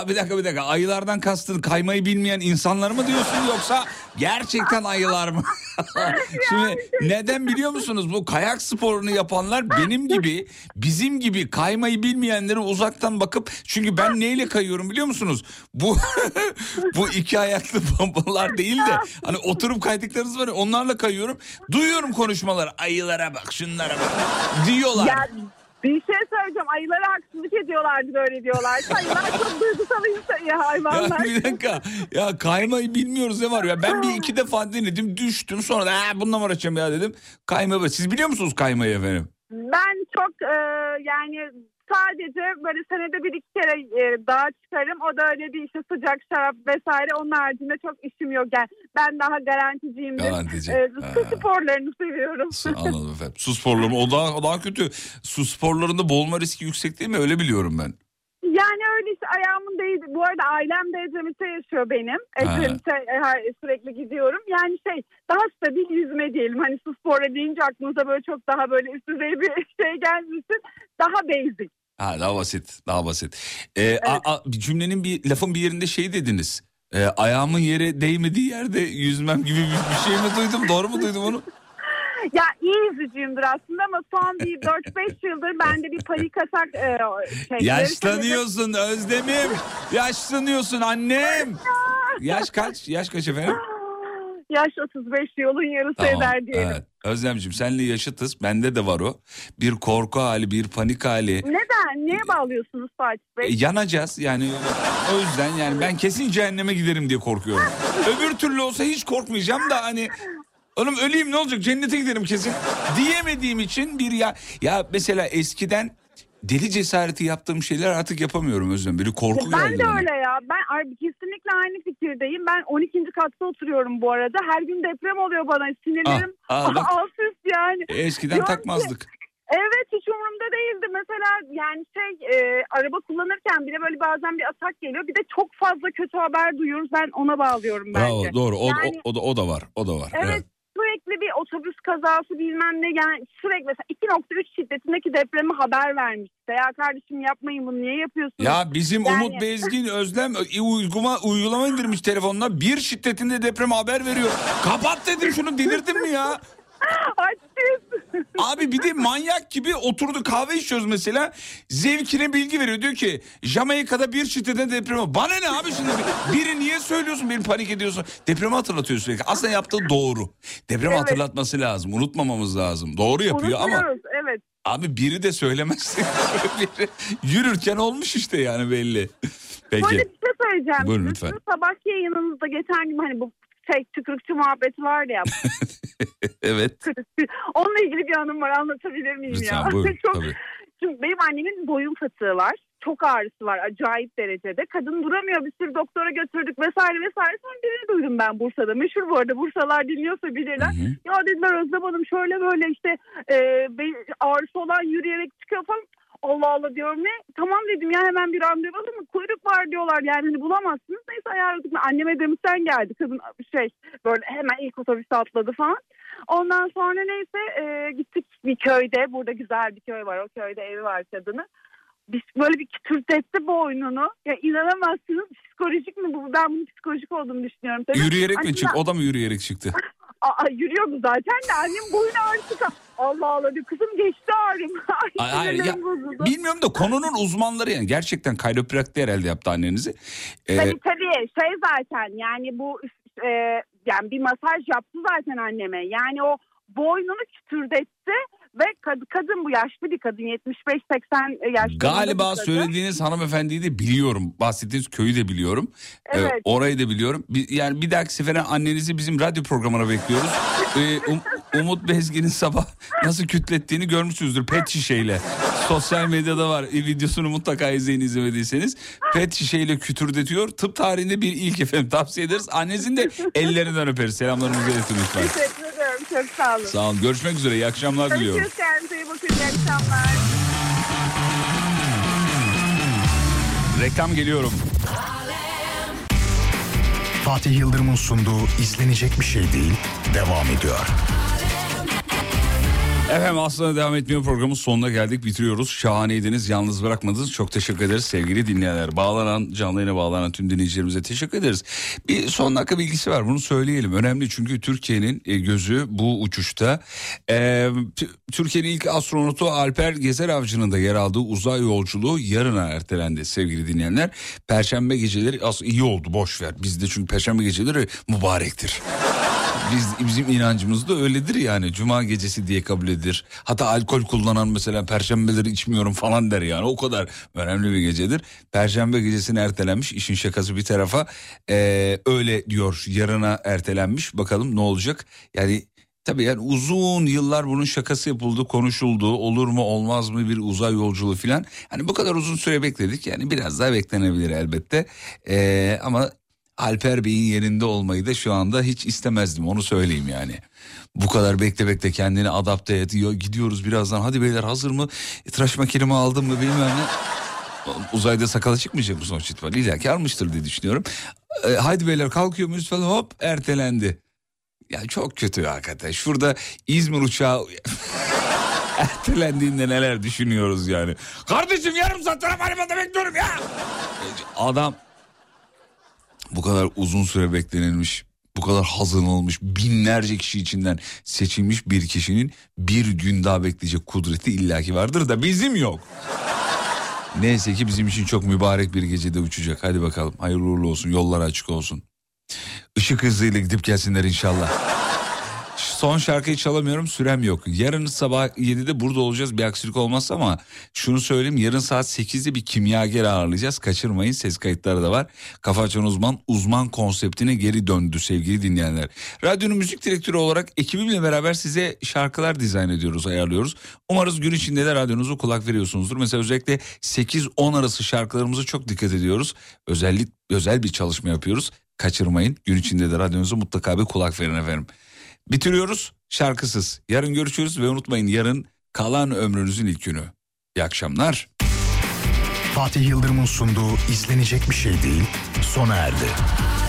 Bir dakika bir dakika ayılardan kastın kaymayı bilmeyen insanlar mı diyorsunuz yoksa gerçekten ayılar mı? Şimdi neden biliyor musunuz, bu kayak sporunu yapanlar benim gibi bizim gibi kaymayı bilmeyenleri uzaktan bakıp, çünkü ben neyle kayıyorum biliyor musunuz? Bu bu iki ayaklı bombalar değil de hani oturup kaydıklarınız var ya, onlarla kayıyorum, duyuyorum konuşmaları, ayılara bak şunlara bak diyorlar. Ya... Bir şey söyleyeceğim. Ayılara haksızlık ediyorlardı böyle diyorlar. Ayılar çok duygusal insan ya, hayvanlar. Ya bir dakika. Ya kaymayı bilmiyoruz ne var ya. Ben bir iki defa denedim, düştüm. Sonra da bununla mı uğraşacağım ya dedim. Kayma. Siz biliyor musunuz kaymayı efendim? Ben çok e, yani sadece böyle senede bir iki kere e, dağa çıkarım. O da öyle bir işte sıcak şarap vesaire. Onun haricinde çok işim yok. Yani ben daha garanticiyimdir. Garantici. E, su sporlarını seviyorum. Su, anladım efendim. Su sporları o daha, o daha kötü. Su sporlarında boğulma riski yüksek değil mi? Öyle biliyorum ben. Yani öyle işte ayağımın değdi. Bu arada ailem de Ecremit'te yaşıyor benim. Ecremit'e sürekli gidiyorum. Yani şey daha stabil yüzme diyelim. Hani su sporla deyince aklınıza böyle çok daha böyle üst düzey bir şey gelmişsin. Daha basic. Ha, daha basit. Daha basit. Ee, evet. a, a, cümlenin bir lafın bir yerinde şey dediniz. E, ayağımın yere değmediği yerde yüzmem gibi bir, bir şey mi duydum? Doğru mu duydum onu? Ya iyi yüzücüyümdür aslında ama son bir dört beş yıldır bende bir panik atak e, şey. Yaşlanıyorsun Özlem'im. Yaşlanıyorsun annem. Yaş kaç? Yaş kaç efendim? Yaş otuz beş, yolun yarısı tamam, eder diyelim. Evet. Özlemciğim senle yaşıtız. Bende de var o. Bir korku hali, bir panik hali. Neden? Niye bağlıyorsunuz Fatih Bey? E, yanacağız yani. O yüzden yani ben kesin cehenneme giderim diye korkuyorum. Öbür türlü olsa hiç korkmayacağım da hani... Oğlum öleyim ne olacak, cennete giderim kesin diyemediğim için bir ya ya mesela eskiden deli cesareti yaptığım şeyler artık yapamıyorum Özlem. Biri korku geldi. Ben de bana. Öyle ya. Ben abi, kesinlikle aynı fikirdeyim. Ben on ikinci katta oturuyorum bu arada. Her gün deprem oluyor bana. Sinirlerim alt üst yani. E, eskiden diyorum takmazdık. Ki, evet hiç umurumda değildi. Mesela yani şey e, araba kullanırken bile böyle bazen bir atak geliyor. Bir de çok fazla kötü haber duyuyoruz. Ben ona bağlıyorum bence. Bravo, doğru. O, yani, o, o, da, o da var. O da var. Evet. evet. Sürekli bir otobüs kazası bilmem ne yani sürekli mesela iki nokta üç şiddetindeki depremi haber vermişti. Ya kardeşim yapmayın bunu, niye yapıyorsunuz? Ya bizim yani... Umut Bezgin Özlem uygulama, uygulama indirmiş telefonuna, bir şiddetinde depremi haber veriyor. Kapat dedim şunu, delirdin mi ya? Abi bir de manyak gibi oturdu, kahve içiyoruz mesela, zevkine bilgi veriyor, diyor ki Jamaika'da bir şiddetinde deprem. Bana ne abi şimdi, biri niye söylüyorsun, beni panik ediyorsun, depremi hatırlatıyor sürekli. Aslında yaptığı doğru, depremi evet. hatırlatması lazım, unutmamamız lazım, doğru yapıyor ama evet. abi biri de söylemezsin. Yürürken olmuş işte yani belli. Peki. Böyle bir şey söyleyeceğim. Buyurun lütfen. Sabah yayınımızda geçen gün hani bu şey tükürükçü muhabbeti vardı ya. Evet. Onunla ilgili bir anım var, anlatabilir miyim lütfen, ya? Buyurun, çok, tabii. Şimdi benim annemin boyun fıtığı var. Çok ağrısı var acayip derecede. Kadın duramıyor, bir sürü doktora götürdük vesaire vesaire. Sonra birini duydum ben Bursa'da. Meşhur bu arada, Bursalar dinliyorsa bilirler. Hı hı. Ya dediler Özlem Hanım şöyle böyle işte e, ağrısı olan yürüyerek çıkıyor falan. Allah Allah diyorum ne? Tamam dedim ya, hemen bir randevu alalım. Kuyruk var diyorlar yani hani bulamazsınız. Neyse ayarladık. Anneme Demir'den geldi. Kadın şey böyle hemen ilk otobüse atladı falan. Ondan sonra neyse e, gittik bir köyde. Burada güzel bir köy var. O köyde evi var kadının. Biz böyle bir kütürtetti boynunu. Ya inanamazsınız. Psikolojik mi bu? Ben bunun psikolojik olduğunu düşünüyorum. Tabii. Yürüyerek Annem... mi çıktı? O da mı yürüyerek çıktı? Aa, yürüyordu zaten de annem boyun ağrısı. Allah Allah diyor. Kızım geçti ağrım. Ay, ay, ya, bilmiyorum da konunun uzmanları yani. Gerçekten kayropraktik herhalde yaptı annenizi. Ee... Tabii tabii. Şey zaten yani bu e, yani bir masaj yaptı zaten anneme. Yani o boynunu kütürdetti. Ve kadın, bu yaşlı bir kadın, yetmiş beş seksen yaşlı. Galiba söylediğiniz hanımefendiyi de biliyorum. Bahsettiğiniz köyü de biliyorum. Evet. Ee, orayı da biliyorum. Yani bir dahaki sefere annenizi bizim radyo programına bekliyoruz. ee, um, Umut Bezgin'in sabah nasıl kütlettiğini görmüşsünüzdür pet şişeyle. Sosyal medyada var. E, videosunu mutlaka izleyin izlemediyseniz. Pet şişeyle kütürdetiyor. Tıp tarihinde bir ilk efendim, tavsiye ederiz. Annenizin de ellerinden öperiz. Selamlarımızı iletin lütfen. Teşekkür ederim. Çok sağ olun. Sağ olun. Görüşmek üzere. İyi akşamlar Görüşürüz. diliyorum. Görüşürüz. Kendinize iyi bakın. İyi akşamlar. Reklam geliyorum. Fatih Yıldırım'ın sunduğu izlenecek bir şey değil devam ediyor. Efendim aslında devam etmiyor, programın sonuna geldik, bitiriyoruz. Şahaneydiniz, yalnız bırakmadınız, çok teşekkür ederiz sevgili dinleyenler. Bağlanan, canlı yayına bağlanan tüm dinleyicilerimize teşekkür ederiz. Bir son dakika bilgisi var, bunu söyleyelim, önemli çünkü Türkiye'nin gözü bu uçuşta. Ee, Türkiye'nin ilk astronotu Alper Gezer Avcı'nın da yer aldığı uzay yolculuğu yarına ertelendi sevgili dinleyenler. Perşembe geceleri aslında iyi oldu, boş ver, bizde çünkü perşembe geceleri mübarektir. Biz, bizim inancımız da öyledir yani. Cuma gecesi diye kabul edilir. Hatta alkol kullanan mesela perşembeleri içmiyorum falan der yani. O kadar önemli bir gecedir. Perşembe gecesini ertelenmiş. İşin şakası bir tarafa. Ee, öyle diyor. Yarına ertelenmiş. Bakalım ne olacak? Yani tabii yani uzun yıllar bunun şakası yapıldı, konuşuldu. Olur mu olmaz mı bir uzay yolculuğu falan. Hani bu kadar uzun süre bekledik. Yani biraz daha beklenebilir elbette. Ee, ama... Alper Bey'in yerinde olmayı da şu anda hiç istemezdim, onu söyleyeyim yani. Bu kadar bekle bekle kendini adapte et. Gidiyoruz birazdan, hadi beyler hazır mı? E, tıraş makinemi aldım mı bilmem ne. Uzayda sakala çıkmayacak bu sonuç itibariyle. İlla ki almıştır diye düşünüyorum. E, haydi beyler kalkıyor muyuz falan, hop ertelendi. Ya çok kötü hakikaten. Şurada İzmir uçağı ertelendiğinde neler düşünüyoruz yani. Kardeşim yarım saat havalimanında bekliyorum ya. Adam... Bu kadar uzun süre beklenilmiş, bu kadar hazırlanılmış, binlerce kişi içinden seçilmiş bir kişinin bir gün daha bekleyecek kudreti illaki vardır da bizim yok. Neyse ki bizim için çok mübarek bir gecede uçacak. Hadi bakalım, hayırlı uğurlu olsun, yollar açık olsun. Işık hızıyla gidip gelsinler inşallah. Son şarkıyı çalamıyorum, sürem yok. Yarın sabah yedide burada olacağız bir aksilik olmazsa, ama şunu söyleyeyim, yarın saat sekizde bir kimyager ağırlayacağız. Kaçırmayın, ses kayıtları da var. Kafa Açan Uzman, uzman konseptine geri döndü sevgili dinleyenler. Radyonun müzik direktörü olarak ekibimle beraber size şarkılar dizayn ediyoruz, ayarlıyoruz. Umarız gün içinde de radyonuzu kulak veriyorsunuzdur. Mesela özellikle sekiz on arası şarkılarımıza çok dikkat ediyoruz. Özellikle özel bir çalışma yapıyoruz. Kaçırmayın, gün içinde de radyonuzu mutlaka bir kulak verin efendim. Bitiriyoruz şarkısız. Yarın görüşürüz ve unutmayın, yarın kalan ömrünüzün ilk günü. İyi akşamlar. Fatih Yıldırım'ın sunduğu izlenecek bir şey değil, sona erdi.